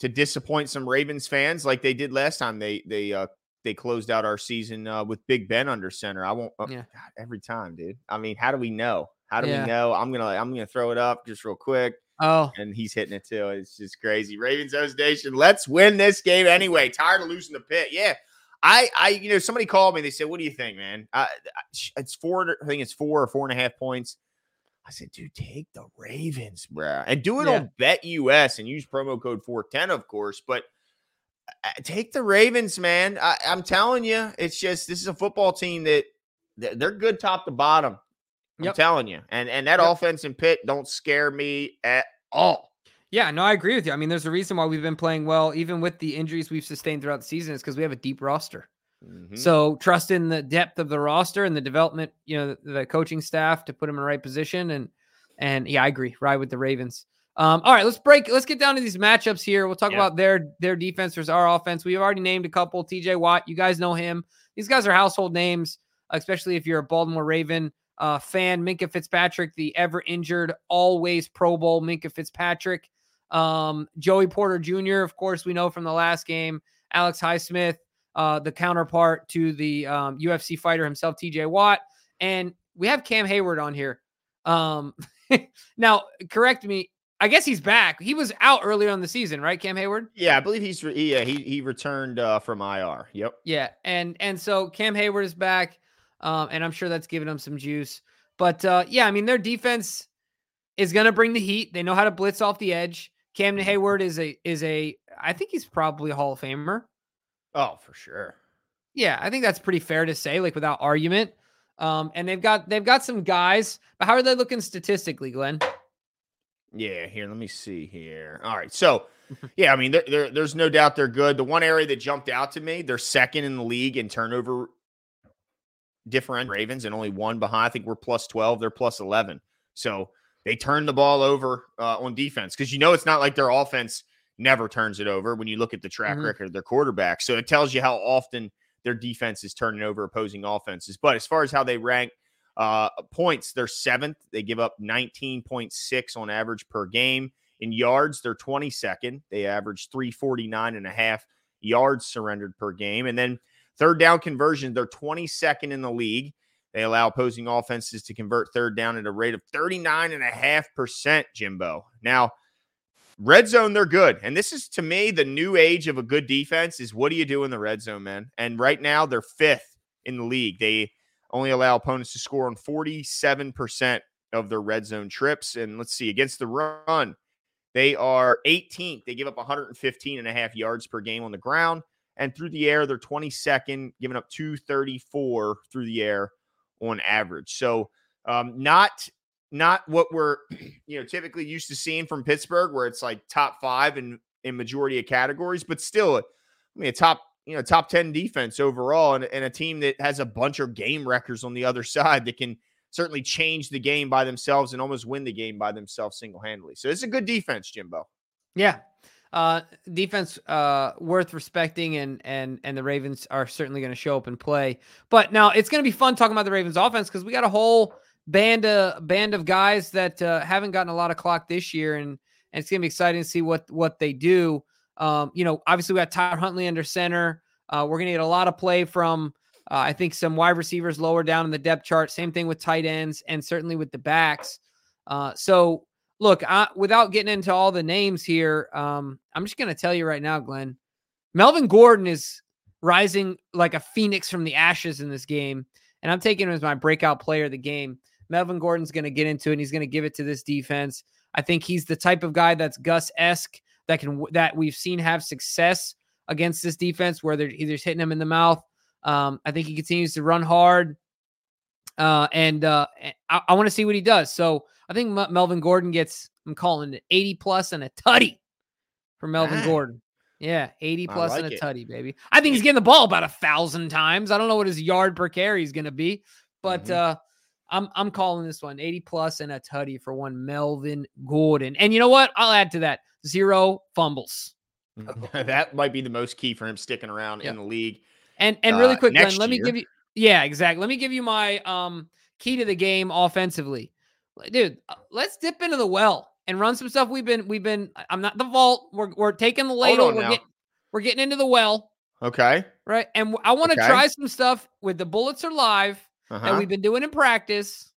to disappoint some Ravens fans like they did last time. They they uh, they closed out our season uh, with Big Ben under center. I won't uh, yeah. God, every time, dude. I mean, how do we know? How do yeah. we know? I'm gonna I'm gonna throw it up just real quick. Oh, and he's hitting it too. It's just crazy. Ravens host nation. Let's win this game anyway. Tired of losing the Pit. Yeah, I I you know somebody called me. They said, "What do you think, man? I, it's four. I think it's four or four and a half points." I said, dude, take the Ravens, bro, and do it yeah. on BetUS and use promo code four ten, of course. But take the Ravens, man. I, I'm telling you, it's just this is a football team that they're good top to bottom. I'm yep. telling you, and and that yep. offense and Pitt don't scare me at all. Yeah, no, I agree with you. I mean, there's a reason why we've been playing well, even with the injuries we've sustained throughout the season, is because we have a deep roster. Mm-hmm. So trust in the depth of the roster and the development, you know, the, the coaching staff to put them in the right position. And, and yeah, I agree. Ride with the Ravens. Um, all right, let's break. Let's get down to these matchups here. We'll talk yeah. about their, their defense versus our offense. We've already named a couple. T J Watt. You guys know him. These guys are household names, especially if you're a Baltimore Raven uh, fan. Minkah Fitzpatrick, the ever injured, always Pro Bowl Minkah Fitzpatrick. Um, Joey Porter Junior, of course, we know from the last game, Alex Highsmith. Uh, the counterpart to the um, U F C fighter himself, T J Watt. And we have Cam Hayward on here. Um, now, correct me. I guess he's back. He was out earlier on the season, right, Cam Hayward? Yeah, I believe he's re- yeah, he he returned uh, from I R. Yep. Yeah, and and so Cam Hayward is back, um, and I'm sure that's giving him some juice. But, uh, yeah, I mean, their defense is going to bring the heat. They know how to blitz off the edge. Cam Hayward is a is a – I think he's probably a Hall of Famer. Oh, for sure. Yeah, I think that's pretty fair to say, like without argument. Um, and they've got they've got some guys, but how are they looking statistically, Glenn? Yeah, here, let me see here. All right, so yeah, I mean, they're, they're, there's no doubt they're good. The one area that jumped out to me, they're second in the league in turnover differential. Ravens and only one behind. I think we're plus twelve. They're plus eleven. So they turn the ball over uh, on defense because you know it's not like their offense never turns it over when you look at the track mm-hmm. record of their quarterback. So it tells you how often their defense is turning over opposing offenses. But as far as how they rank uh, points, they're seventh. They give up nineteen point six on average per game. In yards, they're twenty-second. They average three forty-nine and a half yards surrendered per game. And then third down conversion, they're twenty-second in the league. They allow opposing offenses to convert third down at a rate of thirty-nine and a half percent, Jimbo. Now, red zone, they're good. And this is, to me, the new age of a good defense is what do you do in the red zone, man? And right now, they're fifth in the league. They only allow opponents to score on forty-seven percent of their red zone trips. And let's see, against the run, they are eighteenth. They give up one fifteen and a half yards per game on the ground. And through the air, they're twenty-second, giving up two thirty-four through the air on average. So um, not... Not what we're, you know, typically used to seeing from Pittsburgh, where it's like top five in, in majority of categories, but still, I mean, a top, you know, top ten defense overall, and, and a team that has a bunch of game wreckers on the other side that can certainly change the game by themselves and almost win the game by themselves single-handedly. So it's a good defense, Jimbo. Yeah, uh, defense uh, worth respecting, and and and the Ravens are certainly going to show up and play. But now it's going to be fun talking about the Ravens' offense because we got a whole Band a uh, band of guys that uh, haven't gotten a lot of clock this year, and, and it's gonna be exciting to see what what they do. Um, you know, obviously we got Tyler Huntley under center. Uh, we're gonna get a lot of play from uh, I think some wide receivers lower down in the depth chart. Same thing with tight ends, and certainly with the backs. Uh, so look, I, without getting into all the names here, um, I'm just gonna tell you right now, Glenn, Melvin Gordon is rising like a phoenix from the ashes in this game, and I'm taking him as my breakout player of the game. Melvin Gordon's going to get into it, and he's going to give it to this defense. I think he's the type of guy that's Gus-esque that can that we've seen have success against this defense, where they're either hitting him in the mouth. Um, I think he continues to run hard, uh, and uh, I, I want to see what he does. So I think M- Melvin Gordon gets I'm calling it eighty plus and a tutty for Melvin ah. Gordon. Yeah, eighty plus like and a it. tutty, baby. I think he's getting the ball about a thousand times. I don't know what his yard per carry is going to be, but mm-hmm. uh, I'm I'm calling this one eighty plus and a tutty for one Melvin Gordon. And you know what? I'll add to that zero fumbles. That might be the most key for him sticking around yeah. in the league. And and really uh, quick, Glenn, let me year. give you yeah, exactly. Let me give you my um key to the game offensively. Dude, let's dip into the well and run some stuff. We've been, we've been, I'm not the vault. We're, we're taking the ladle. We're, get, we're getting into the well. Okay. Right. And I want to okay. try some stuff with the bullets are live uh-huh. that we've been doing in practice.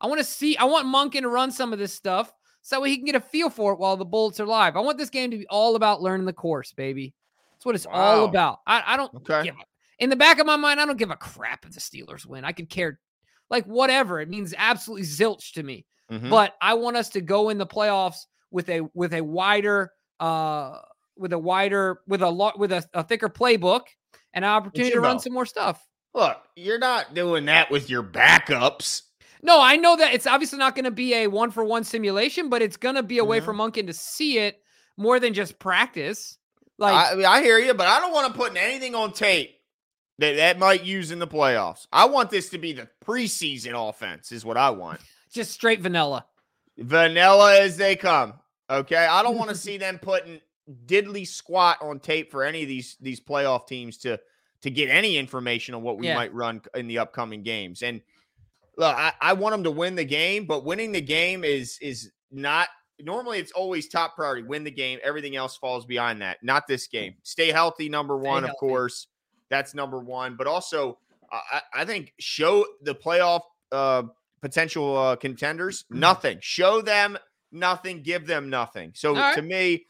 I want to see, I want Monken to run some of this stuff so he can get a feel for it while the bullets are live. I want this game to be all about learning the course, baby. That's what it's wow. all about. I, I don't okay. give a, in the back of my mind, I don't give a crap if the Steelers win. I could care Like, whatever. It means absolutely zilch to me. Mm-hmm. But I want us to go in the playoffs with a with a wider, uh, with a wider, with a lot, with a, a thicker playbook and an opportunity to know. run some more stuff. Look, you're not doing that with your backups. No, I know that it's obviously not going to be a one for one simulation, but it's going to be a mm-hmm. way for Monken to see it more than just practice. Like, I, I hear you, but I don't want to put anything on tape that that might use in the playoffs. I want this to be the preseason offense is what I want. Just straight vanilla. Vanilla as they come. Okay. I don't want to see them putting diddly squat on tape for any of these, these playoff teams to, to get any information on what we yeah. might run in the upcoming games. And look, I, I want them to win the game, but winning the game is, is not normally it's always top priority. Win the game. Everything else falls behind that. Not this game. Stay healthy. Number Stay one, healthy. of course. That's number one. But also, I, I think show the playoff uh, potential uh, contenders nothing. Show them nothing. Give them nothing. So right. to me,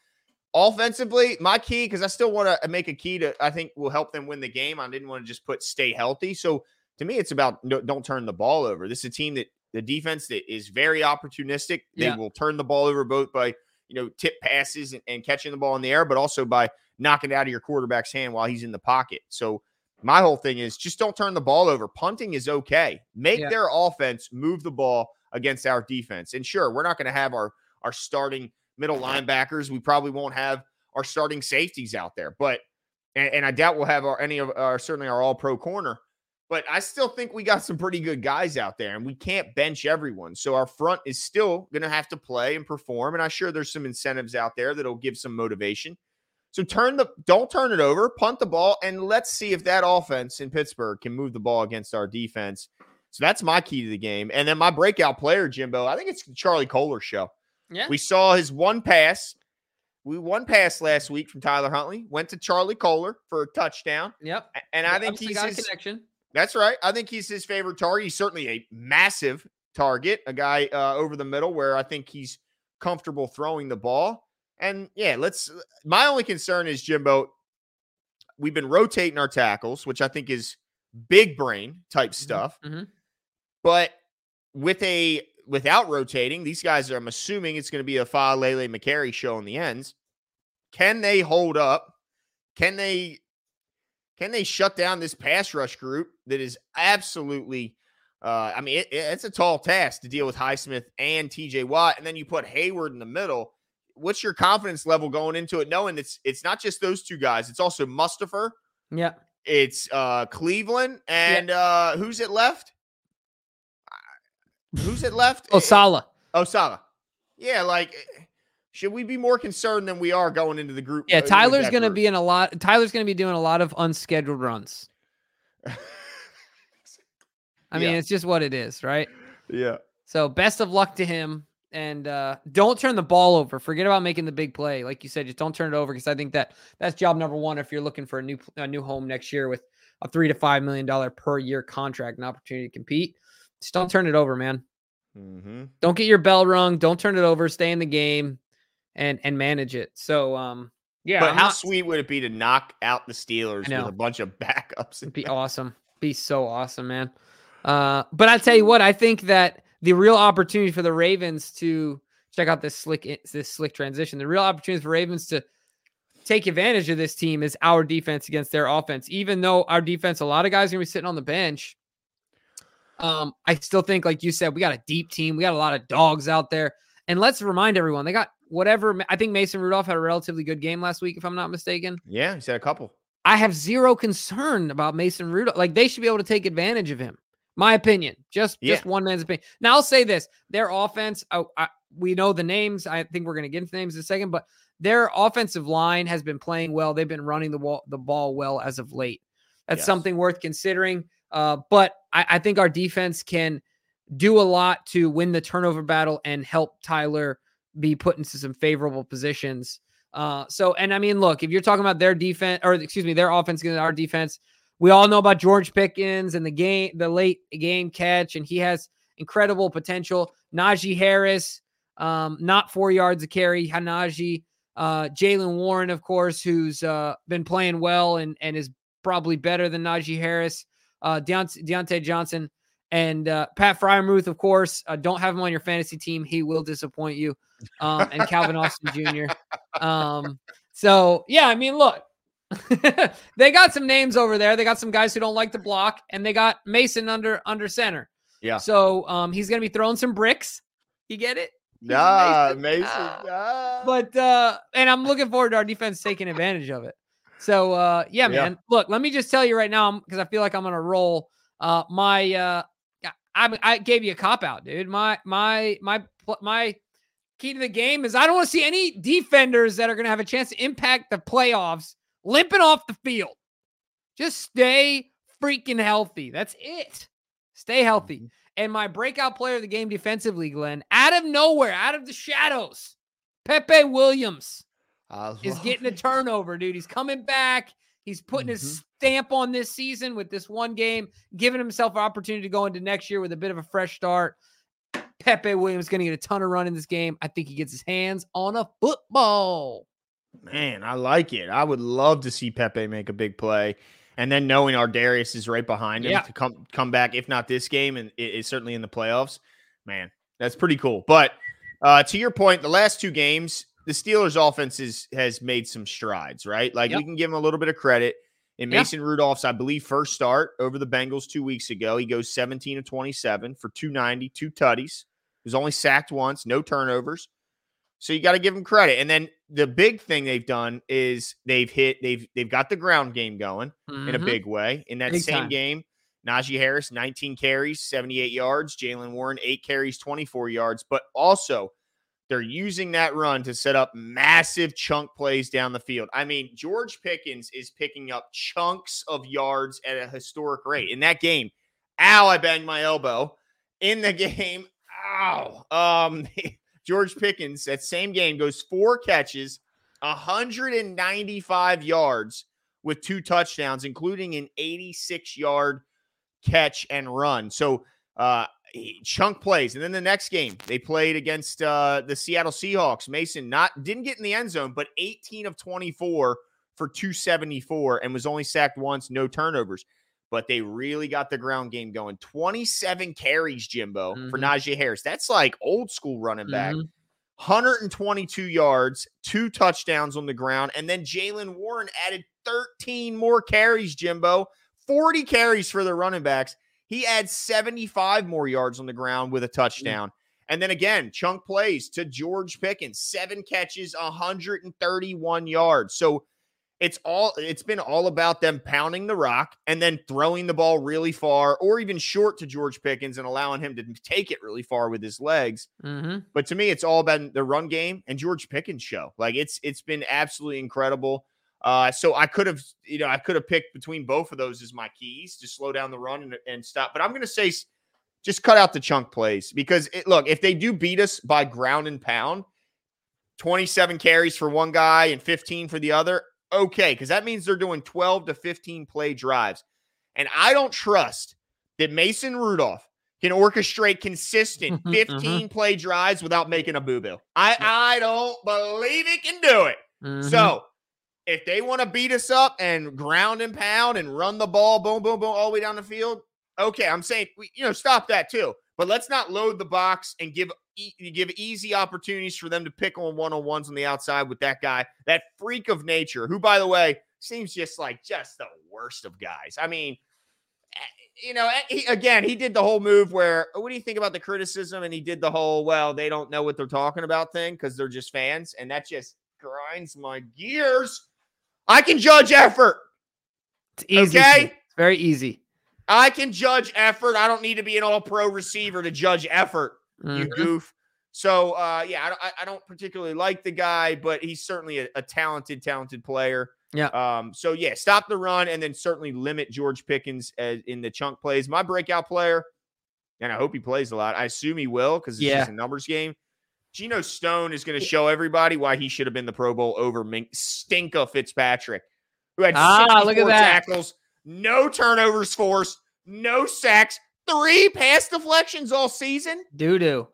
offensively, my key, because I still want to make a key to, I think will help them win the game. I didn't want to just put stay healthy. So to me, it's about no, don't turn the ball over. This is a team that the defense that is very opportunistic. They yeah. will turn the ball over both by, you know, tip passes and, and catching the ball in the air, but also by knock it out of your quarterback's hand while he's in the pocket. So my whole thing is just don't turn the ball over. Punting is okay. Make yeah. their offense move the ball against our defense. And sure, we're not going to have our, our starting middle linebackers. We probably won't have our starting safeties out there, but, and, and I doubt we'll have our, any of our, certainly our all pro corner, but I still think we got some pretty good guys out there and we can't bench everyone. So our front is still going to have to play and perform. And I'm sure there's some incentives out there that'll give some motivation. So turn the don't turn it over, punt the ball, and let's see if that offense in Pittsburgh can move the ball against our defense. So that's my key to the game. And then my breakout player, Jimbo, I think it's Charlie Kohler's show. Yeah. We saw his one pass. We one pass last week from Tyler Huntley, went to Charlie Kohler for a touchdown. Yep. And I think he's got his, a connection. That's right. I think he's his favorite target. He's certainly a massive target, a guy uh, over the middle where I think he's comfortable throwing the ball. And yeah, let's, my only concern is, Jimbo, we've been rotating our tackles, which I think is big brain type stuff. Mm-hmm. But with a, without rotating, these guys are, I'm assuming it's going to be a Fa Lele McCary show on the ends. Can they hold up? Can they, can they shut down this pass rush group that is absolutely, uh, I mean, it, it's a tall task to deal with Highsmith and T J Watt. And then you put Hayward in the middle. What's your confidence level going into it? Knowing it's, it's not just those two guys. It's also Mustapher. Yeah. It's uh, Cleveland. And yeah. uh, who's it left? Who's it left? Osala. Osala. Yeah. Like, should we be more concerned than we are going into the group? Yeah. Tyler's going to be in a lot. Tyler's going to be doing a lot of unscheduled runs. I mean, yeah. it's just what it is, right? Yeah. So best of luck to him. And uh, don't turn the ball over. Forget about making the big play. Like you said, just don't turn it over because I think that that's job number one if you're looking for a new a new home next year with a three to five million dollar per year contract and opportunity to compete. Just don't turn it over, man. Mm-hmm. Don't get your bell rung. Don't turn it over. Stay in the game and and manage it. So um, yeah. But I'm how not... sweet would it be to knock out the Steelers with a bunch of backups? It'd be awesome. Be so awesome, man. Uh, but I tell you what, I think that. The real opportunity for the Ravens to check out this slick this slick transition. The real opportunity for Ravens to take advantage of this team is our defense against their offense. Even though our defense, a lot of guys are going to be sitting on the bench. Um, I still think, like you said, we got a deep team. We got a lot of dogs out there. And let's remind everyone, they got whatever. I think Mason Rudolph had a relatively good game last week, if I'm not mistaken. Yeah, he's had a couple. I have zero concern about Mason Rudolph. Like, they should be able to take advantage of him. My opinion, just, yeah. just one man's opinion. Now, I'll say this. Their offense, I, I, we know the names. I think we're going to get into the names in a second, but their offensive line has been playing well. They've been running the, wall, the ball well as of late. That's yes. something worth considering. Uh, but I, I think our defense can do a lot to win the turnover battle and help Tyler be put into some favorable positions. Uh, so, and I mean, look, if you're talking about their defense, or excuse me, their offense against our defense, we all know about George Pickens and the game, the late game catch, and he has incredible potential. Najee Harris, um, not four yards a carry. Najee, uh, Jaylen Warren, of course, who's uh, been playing well and, and is probably better than Najee Harris, uh, Deont- Deontay Johnson, and uh, Pat Freiermuth, of course. Uh, don't have him on your fantasy team. He will disappoint you. Um, and Calvin Austin Junior Um, so, yeah, I mean, look. They got some names over there. They got some guys who don't like to block, and they got Mason under under center. Yeah. So um, he's going to be throwing some bricks. You get it? Nah, Mason. Mason ah. nah. But uh, and I'm looking forward to our defense taking advantage of it. So uh, yeah, man. Yeah. Look, let me just tell you right now, because I feel like I'm on a roll. Uh, my uh, I I gave you a cop out, dude. My my my my. Key to the game is I don't want to see any defenders that are going to have a chance to impact the playoffs limping off the field. Just stay freaking healthy. That's it. Stay healthy. And my breakout player of the game defensively, Glenn, out of nowhere, out of the shadows, Pepe Williams is getting a turnover, dude. He's coming back. He's putting mm-hmm. his stamp on this season with this one game, giving himself an opportunity to go into next year with a bit of a fresh start. Pepe Williams going to get a ton of run in this game. I think he gets his hands on a football. Man, I like it. I would love to see Pepe make a big play. And then knowing Ar'Darius is right behind him yeah. to come come back, if not this game, and it's certainly in the playoffs. Man, that's pretty cool. But uh, to your point, the last two games, the Steelers' offense is, has made some strides, right? Like, yep. we can give him a little bit of credit. In Mason yeah. Rudolph's, I believe, first start over the Bengals two weeks ago, he goes seventeen of twenty-seven for two ninety, two tutties. He was only sacked once, no turnovers. So you got to give him credit. And then the big thing they've done is they've hit, they've they've got the ground game going mm-hmm. in a big way. In that big same time. game, Najee Harris, nineteen carries, seventy-eight yards. Jaylen Warren, eight carries, twenty-four yards. But also, they're using that run to set up massive chunk plays down the field. I mean, George Pickens is picking up chunks of yards at a historic rate. In that game, ow, I banged my elbow. In the game, ow. Um, George Pickens, that same game, goes four catches, one ninety-five yards with two touchdowns, including an eighty-six-yard catch and run. So, uh, chunk plays. And then the next game they played against uh the Seattle Seahawks, Mason not didn't get in the end zone, but eighteen of twenty-four for two seventy-four and was only sacked once, no turnovers. But they really got the ground game going. twenty-seven carries, Jimbo, mm-hmm. for Najee Harris. That's like old school running back. Mm-hmm. one twenty-two yards, two touchdowns on the ground, and then Jaylen Warren added thirteen more carries, Jimbo. forty carries for the running backs. He adds seventy-five more yards on the ground with a touchdown. And then again, chunk plays to George Pickens, seven catches, one thirty-one yards. So it's all, it's been all about them pounding the rock and then throwing the ball really far or even short to George Pickens and allowing him to take it really far with his legs. Mm-hmm. But to me, it's all about the run game and George Pickens show. Like it's, it's been absolutely incredible. Uh, so I could have, you know, I could have picked between both of those as my keys to slow down the run and, and stop. But I'm going to say just cut out the chunk plays because, it, look, if they do beat us by ground and pound, twenty-seven carries for one guy and fifteen for the other, okay, because that means they're doing twelve to fifteen play drives. And I don't trust that Mason Rudolph can orchestrate consistent fifteen mm-hmm. play drives without making a boo-boo. I, I don't believe he can do it. Mm-hmm. So if they want to beat us up and ground and pound and run the ball, boom, boom, boom, all the way down the field, okay, I'm saying, you know, stop that too. But let's not load the box and give e- give easy opportunities for them to pick on one-on-ones on the outside with that guy, that freak of nature, who, by the way, seems just like just the worst of guys. I mean, you know, he, again, he did the whole move where, what do you think about the criticism? And he did the whole, well, they don't know what they're talking about thing because they're just fans. And that just grinds my gears. I can judge effort. It's easy. Okay? It's very easy. I can judge effort. I don't need to be an all-pro receiver to judge effort, mm-hmm. you goof. So, uh, yeah, I, I don't particularly like the guy, but he's certainly a, a talented, talented player. Yeah. Um, so, yeah, stop the run and then certainly limit George Pickens as, in the chunk plays. My breakout player, and I hope he plays a lot. I assume he will because it's yeah. just a numbers game. Geno Stone is going to show everybody why he should have been the Pro Bowl over Mink, Minkah Fitzpatrick, who had ah, look at that. tackles, no turnovers forced, no sacks, three pass deflections all season. Doo-doo.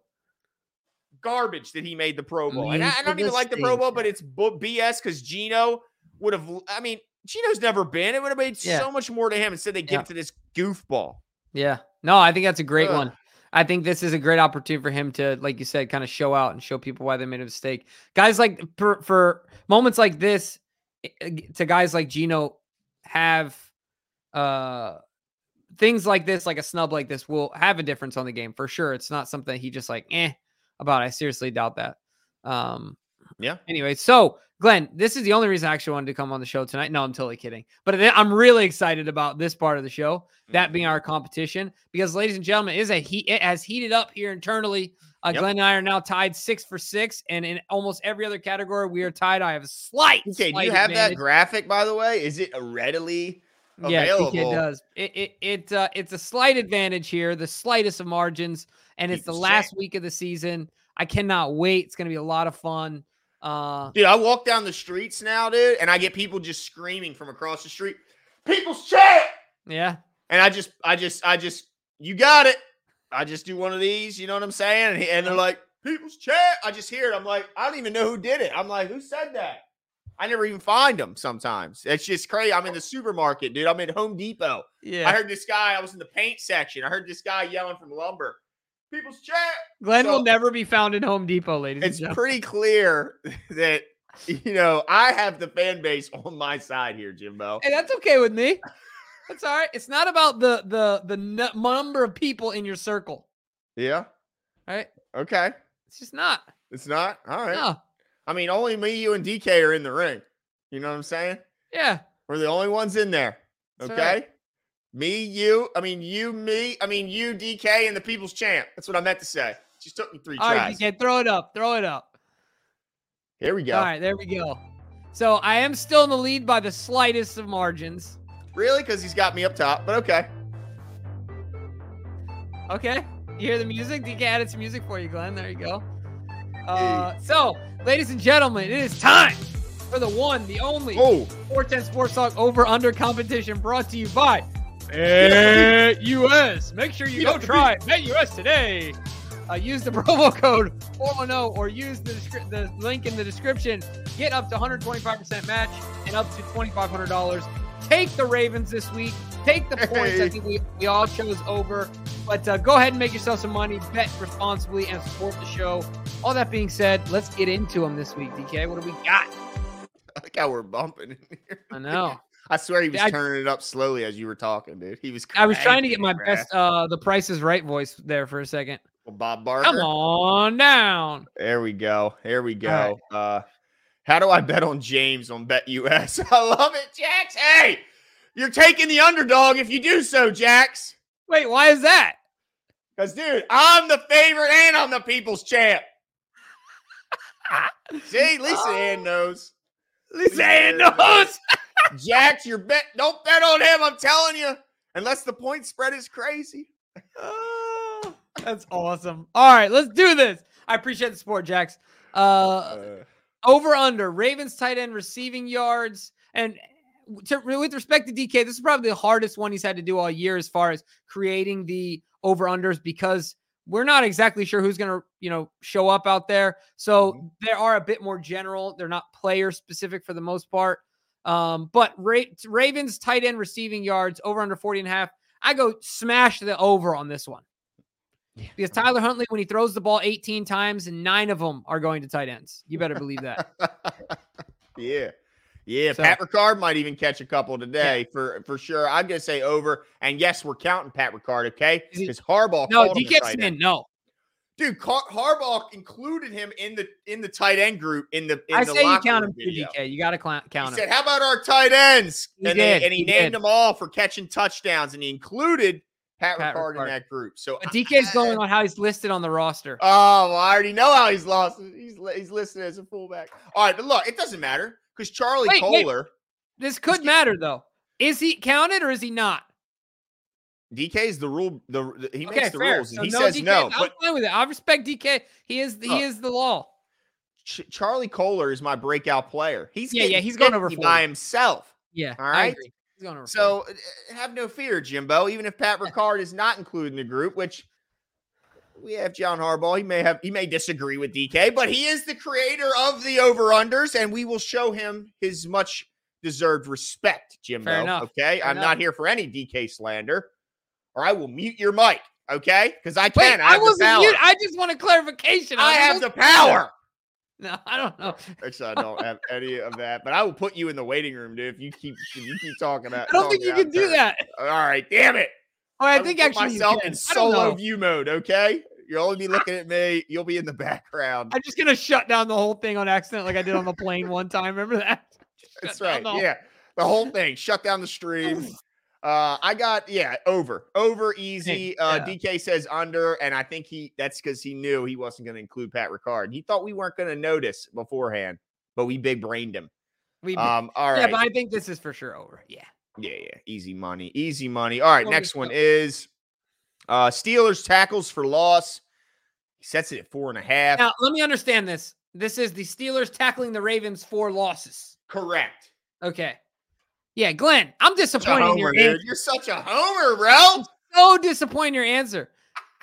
Garbage that he made the Pro Bowl. And I, I don't even like the Pro Bowl, but it's B S because Geno would have, I mean, Geno's never been. It would have made yeah. so much more to him. Instead, they give yeah. it to this goofball. Yeah. No, I think that's a great Ugh. one. I think this is a great opportunity for him to, like you said, kind of show out and show people why they made a mistake. Guys like, for, for moments like this, to guys like Geno have uh, things like this, like a snub like this, will have a difference on the game for sure. It's not something he just like, eh. about. I seriously doubt that. Um, yeah. Anyway, so Glenn, this is the only reason I actually wanted to come on the show tonight. No, I'm totally kidding. But I'm really excited about this part of the show, that being our competition, because ladies and gentlemen, it is a heat. It has heated up here internally. Uh, yep. Glenn and I are now tied six for six, and in almost every other category, we are tied. I have a slight. Okay, slight do you have advantage. That graphic, by the way? Is it readily available? Yeah, it does. It it, it uh, it's a slight advantage here, the slightest of margins. And it's the last week of the season. I cannot wait. It's going to be a lot of fun. Uh, dude, I walk down the streets now, dude, and I get people just screaming from across the street, "People's Champ!" Yeah. And I just, I just, I just, you got it. I just do one of these, you know what I'm saying? And, and they're like, "People's Champ." I just hear it. I'm like, I don't even know who did it. I'm like, who said that? I never even find them sometimes. It's just crazy. I'm in the supermarket, dude. I'm in Home Depot. Yeah. I heard this guy, I was in the paint section. I heard this guy yelling from lumber. People's Chat. Glenn so, will never be found in Home Depot, ladies and gentlemen. It's pretty clear that, you know, I have the fan base on my side here, Jimbo. And that's okay with me. That's all right. It's not about the the the n- number of people in your circle. Yeah. All right. Okay. It's just not. It's not? All right. No. I mean, only me, you, and D K are in the ring. You know what I'm saying? Yeah. We're the only ones in there. That's okay? Right. Me, you, I mean, you, me, I mean, you, D K, and the People's Champ. That's what I meant to say. Just took me three All tries. All right, D K, throw it up. Throw it up. Here we go. All right, there we go. So I am still in the lead by the slightest of margins. Really? Because he's got me up top, but okay. Okay. You hear the music? D K added some music for you, Glenn. There you go. Uh, so, ladies and gentlemen, it is time for the one, the only oh. four ten Sports Talk over-under competition brought to you by Bet U S. Make sure you go try Bet U S today. Uh, use the promo code four ten or use the, descri- the link in the description. Get up to one hundred twenty-five percent match and up to twenty-five hundred dollars. Take the Ravens this week. Take the points. Hey. I think we, we all chose over. But uh, go ahead and make yourself some money. Bet responsibly and support the show. All that being said, let's get into them this week, D K. What do we got? I like how we're bumping in here. I know. I swear he was I, turning it up slowly as you were talking, dude. He was. I was trying to get my grass. best, uh, the Price is Right voice there for a second. Well, Bob Barker. Come on down. There we go. There we go. Right. Uh, how do I bet on James on Bet U S? I love it, Jax. Hey, you're taking the underdog if you do so, Jax. Wait, why is that? Because, dude, I'm the favorite and I'm the People's Champ. See, Lisa oh. Ann knows. Lisa, Lisa Ann knows. knows. Jax, you're bet. Don't bet on him. I'm telling you, unless the point spread is crazy. Oh, that's awesome. All right, let's do this. I appreciate the support, Jax. Uh, uh, over under Ravens tight end receiving yards, and to, with respect to D K, this is probably the hardest one he's had to do all year as far as creating the over unders because we're not exactly sure who's going to, you know, show up out there. So mm-hmm. they are a bit more general. They're not player specific for the most part. Um, but Ra- Ravens tight end receiving yards over under forty and a half. I go smash the over on this one yeah. because Tyler Huntley, when he throws the ball eighteen times and nine of them are going to tight ends. You better believe that. yeah. Yeah, so, Pat Ricard might even catch a couple today, yeah. for, for sure. I'm going to say over. And, yes, we're counting Pat Ricard, okay? Because Harbaugh no, called him the tight end. No, D K said no. Dude, Harbaugh included him in the in the tight end group. In the in I the say you count him, video. D K. You got to count he him. He said, how about our tight ends? He and, they, and he, he named did. them all for catching touchdowns, and he included Pat, Pat Ricard, Ricard in that group. So but D K's going on how he's listed on the roster. Oh, well, I already know how he's lost. He's, he's listed as a fullback. All right, but look, it doesn't matter. Because Charlie wait, Kohler. Wait. This could matter, though. Is he counted or is he not? D K's the rule. The, the He okay, makes the fair. rules. And so he no says D K, no. But, I'm fine with it. I respect D K. He is the, oh. he is the law. Ch- Charlie Kohler is my breakout player. He's yeah, yeah, he's going over forty by himself. Yeah. All right. I agree. He's going over so uh, have no fear, Jimbo. Even if Pat Ricard is not included in the group, which we have John Harbaugh. He may have, he may disagree with D K, but he is the creator of the over-unders, and we will show him his much-deserved respect, Jimbo. Fair enough. Okay, Fair I'm enough. not here for any D K slander, or I will mute your mic. Okay, because I can. Wait, I, I wasn't mute. I just want a clarification. I, I have the power. No, I don't know. Actually, I don't have any of that. But I will put you in the waiting room, dude. If you keep, if you keep talking about. I don't think you can do turn. that. All right, damn it. All right, I, I think actually myself in solo view mode. Okay. You'll only be looking at me. You'll be in the background. I'm just going to shut down the whole thing on accident like I did on the plane one time. Remember that? That's shut right. The whole- yeah. The whole thing. Shut down the stream. Uh, I got, yeah, over. Over easy. Uh, yeah. D K says under, and I think he that's because he knew he wasn't going to include Pat Ricard. He thought we weren't going to notice beforehand, but we big-brained him. We, um, all right. Yeah, but I think this is for sure over. Yeah. Yeah, yeah. Easy money. Easy money. All right, oh, next one is... Uh, Steelers tackles for loss. He sets it at four and a half. Now, let me understand this. This is the Steelers tackling the Ravens for losses. Correct. Okay. Yeah, Glenn, I'm disappointed in your answer. You're such a homer, bro. I'm so disappointed in your answer.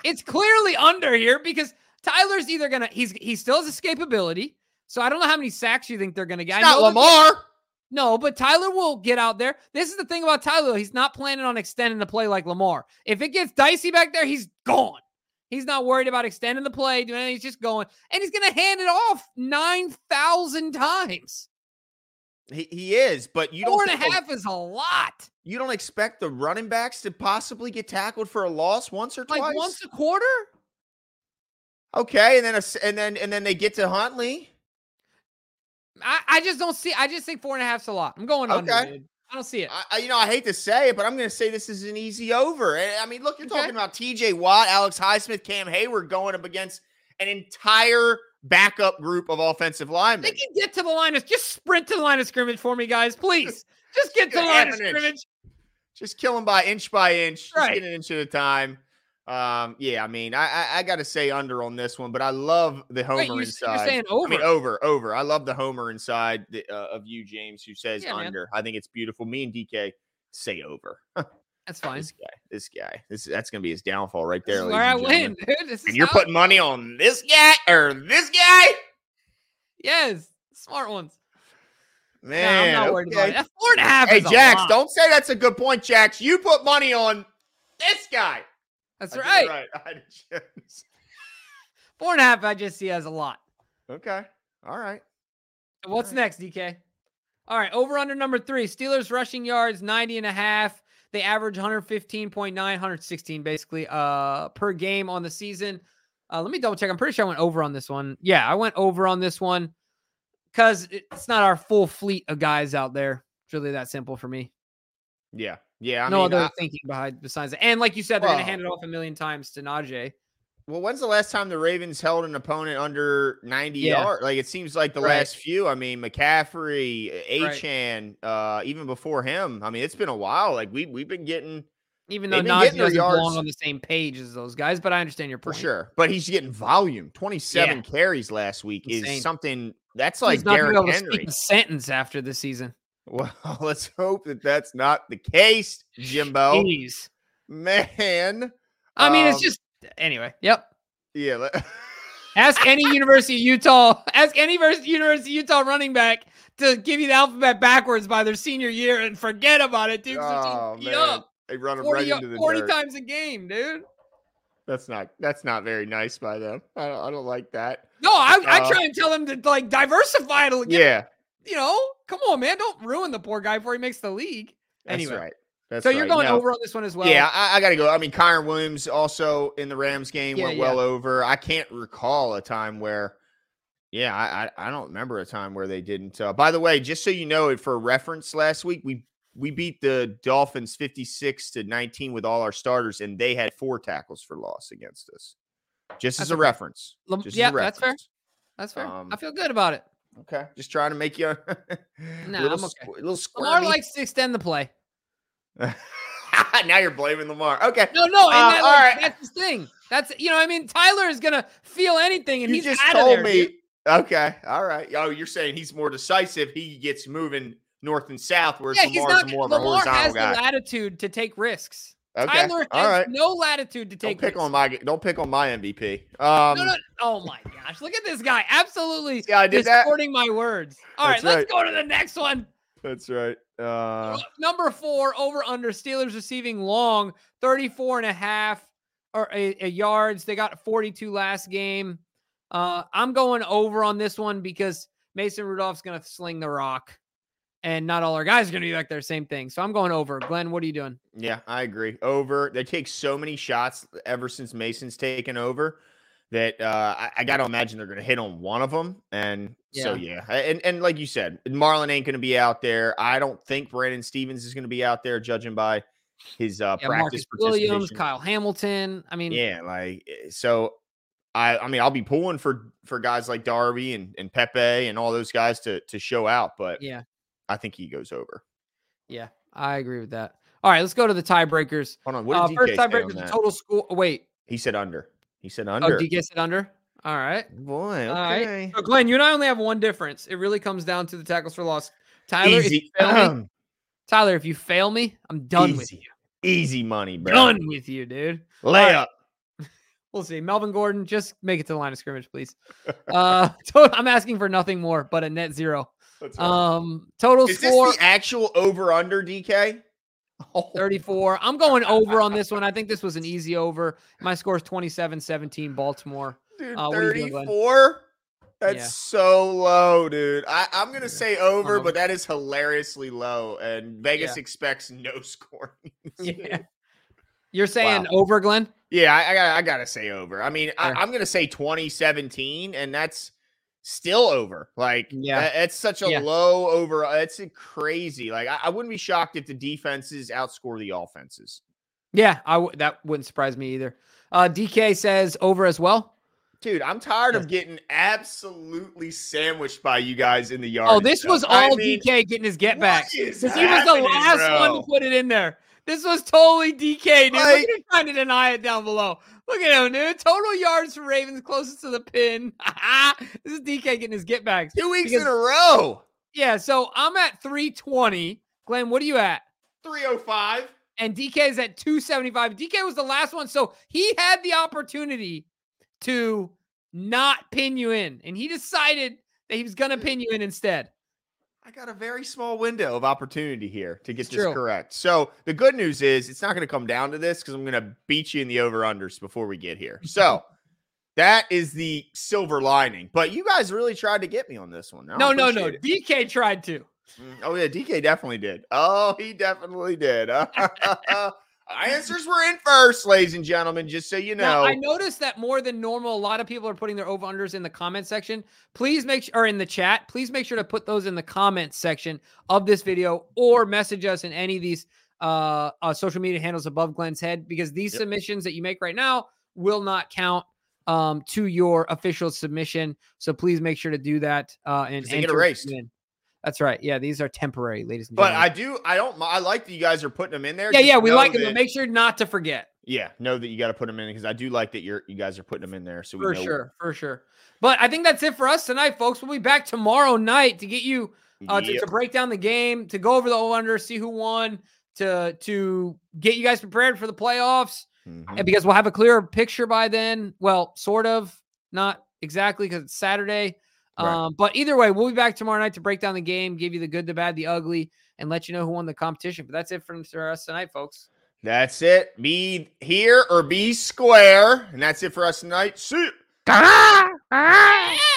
It's clearly under here because Tyler's either going to, he's he still has escapability. So I don't know how many sacks you think they're going to get. It's not Lamar. No, but Tyler will get out there. This is the thing about Tyler. He's not planning on extending the play like Lamar. If it gets dicey back there, he's gone. He's not worried about extending the play. He's just going. And he's going to hand it off nine thousand times. He, he is, but you Four don't. Four and a half is a lot. You don't expect the running backs to possibly get tackled for a loss once or twice? Like once a quarter? Okay, and then a, and then and then they get to Huntley. I, I just don't see. I just think four and a half's a lot. I'm going under. Okay. Dude. I don't see it. I, you know, I hate to say it, but I'm going to say this is an easy over. I mean, look, you're okay. talking about T J Watt, Alex Highsmith, Cam Hayward going up against an entire backup group of offensive linemen. They can get to the line of just sprint to the line of scrimmage for me, guys, please. Just get to the line of scrimmage. Just kill them by inch by inch. Right. Just get an inch at a time. Um, yeah, I mean, I, I, I got to say under on this one, but I love the Homer Wait, you, inside. You're saying over. I mean, over, over. I love the Homer inside the, uh, of you, James, who says yeah, under. Man. I think it's beautiful. Me and D K say over. That's fine. This guy, this guy, this that's going to be his downfall right there. Where I win, dude. This and is you're putting money on this guy or this guy? Yes. Smart ones. Man. No, I'm not worried okay. about it. Four and a half Hey, is Jax, a don't say that's a good point, Jax. You put money on this guy. That's I right. right. I Four and a half, I just see as a lot. Okay. All right. What's All right. next, D K? All right. Over under number three. Steelers rushing yards, ninety and a half. They average one fifteen point nine, one sixteen basically uh, per game on the season. Uh, let me double check. I'm pretty sure I went over on this one. Yeah, I went over on this one because it's not our full fleet of guys out there. It's really that simple for me. Yeah. Yeah, I no mean, other I, thinking behind besides that. And like you said, they're well, going to hand it off a million times to Najee. Well, when's the last time the Ravens held an opponent under ninety yeah. yards? Like it seems like the right. last few. I mean, McCaffrey, Achane, right. uh, even before him. I mean, it's been a while. Like we we've been getting, even though Najee doesn't belong on the same page as those guys. But I understand your point for sure. But he's getting volume. twenty-seven yeah. carries last week Insane. is something that's like Derrick Henry. A sentence after this season. Well, let's hope that that's not the case, Jimbo. Jeez. Man. I mean, um, it's just... Anyway, yep. Yeah. Let- ask any University of Utah, ask any University of Utah running back to give you the alphabet backwards by their senior year and forget about it, dude. Oh, man. Up they run them forty, right into the forty dirt. Times a game, dude. That's not That's not very nice by them. I don't, I don't like that. No, I, uh, I try and tell them to, like, diversify it. Yeah. It, you know? Come on, man. Don't ruin the poor guy before he makes the league. Anyway. That's right. That's so right. You're going now, over on this one as well. Yeah, I, I got to go. I mean, Kyron Williams also in the Rams game yeah, went yeah. well over. I can't recall a time where, yeah, I I don't remember a time where they didn't. Uh, by the way, just so you know, for reference, last week we we beat the Dolphins fifty-six to nineteen with all our starters, and they had four tackles for loss against us. Just as a, a reference. Just yeah, as a reference. that's fair. That's fair. Um, I feel good about it. Okay, just trying to make you a no, little, I'm okay. little squirmy. Lamar likes to extend the play. Now you're blaming Lamar. Okay. No, no. And that, uh, all like, right. That's his thing. That's, you know, I mean, Tyler is going to feel anything, and you he's just out told of there, me. Dude. Okay. All right. Oh, you're saying he's more decisive. He gets moving north and south, whereas yeah, Lamar's not, more of Lamar a horizontal has guy. The latitude to take risks. Okay. Tyler has all right. no latitude to take. Don't pick risks. on my. Don't pick on my M V P. Um, no, no, oh my gosh! Look at this guy. Absolutely. Yeah, I did distorting that. my words. All That's right, right. Let's go to the next one. That's right. Uh, Number four, over under Steelers receiving long, thirty-four and a half or a, a yards. They got forty-two last game. Uh, I'm going over on this one because Mason Rudolph's going to sling the rock, and not all our guys are going to be like their same thing. So I'm going over. Glenn, what are you doing? Yeah, I agree. Over. They take so many shots ever since Mason's taken over that uh, I, I got to imagine they're going to hit on one of them. And yeah. so, yeah. And and like you said, Marlon ain't going to be out there. I don't think Brandon Stevens is going to be out there, judging by his uh, yeah, practice participation. Williams, Kyle Hamilton. I mean. Yeah, like, so, I, I mean, I'll be pulling for, for guys like Darby and, and Pepe and all those guys to to show out. But yeah, I think he goes over. Yeah, I agree with that. All right, let's go to the tiebreakers. Hold on. What did uh, D K first tiebreaker, the total score. Wait. He said under. He said under. Oh, D K said under? All right. Boy, okay. All right. So, Glenn, you and I only have one difference. It really comes down to the tackles for loss. Tyler, if you fail me, Tyler, if you fail me, I'm done Easy. with you. Easy money, bro. Done with you, dude. Lay up. Right. We'll see. Melvin Gordon, just make it to the line of scrimmage, please. Uh, total, I'm asking for nothing more but a net zero. That's um, total Is score. Is this the actual over-under, D K? thirty-four. I'm going over on this one. I think this was an easy over. My score is twenty-seven seventeen Baltimore. Dude, uh, thirty-four? That's yeah. so low, dude. I, I'm going to say over, um, but that is hilariously low. And Vegas yeah. expects no scoring. yeah. You're saying wow. over, Glenn? Yeah, I, I got I gotta say over. I mean, I, I'm going to say twenty seventeen, and that's still over. Like, yeah, it's such a yeah. low over. It's crazy. Like, I, I wouldn't be shocked if the defenses outscore the offenses. Yeah, I w- that wouldn't surprise me either. Uh, D K says over as well. Dude, I'm tired yeah. of getting absolutely sandwiched by you guys in the yard. Oh, this stuff. was all I mean, D K getting his get back. Because he was the last bro. one to put it in there. This was totally D K, dude. Like, look at him trying to deny it down below. Look at him, dude. Total yards for Ravens closest to the pin. This is D K getting his get backs. Two weeks because, in a row. Yeah, so I'm at three twenty. Glenn, what are you at? three oh five. And D K is at two seventy-five. D K was the last one, so he had the opportunity to not pin you in. And he decided that he was going to pin you in instead. I got a very small window of opportunity here to get it's this true. correct. So the good news is it's not going to come down to this because I'm going to beat you in the over-unders before we get here. So that is the silver lining. But you guys really tried to get me on this one. No, no, no. It. D K tried to. Oh, yeah. D K definitely did. Oh, he definitely did. Answers were in first, ladies and gentlemen, just so you know. Now, I noticed that more than normal, a lot of people are putting their over-unders in the comment section. Please make sure, or in the chat, please make sure to put those in the comments section of this video or message us in any of these uh, uh, social media handles above Glenn's head, because these yep. submissions that you make right now will not count um, to your official submission. So please make sure to do that. Uh, and they get erased. In. That's right. Yeah, these are temporary, ladies and but gentlemen. But I do, I don't, I like that you guys are putting them in there. Yeah, yeah, we like them. But make sure not to forget. Yeah, know that you got to put them in because I do like that you're, you guys are putting them in there. So we for know. sure, for sure. But I think that's it for us tonight, folks. We'll be back tomorrow night to get you uh, yep. to, to break down the game, to go over the over-under, see who won, to to get you guys prepared for the playoffs, mm-hmm. and because we'll have a clearer picture by then. Well, sort of, not exactly because it's Saturday. Right. Um, but either way, we'll be back tomorrow night to break down the game, give you the good, the bad, the ugly, and let you know who won the competition. But that's it for us tonight, folks. That's it. Be here or be square. And that's it for us tonight. See you.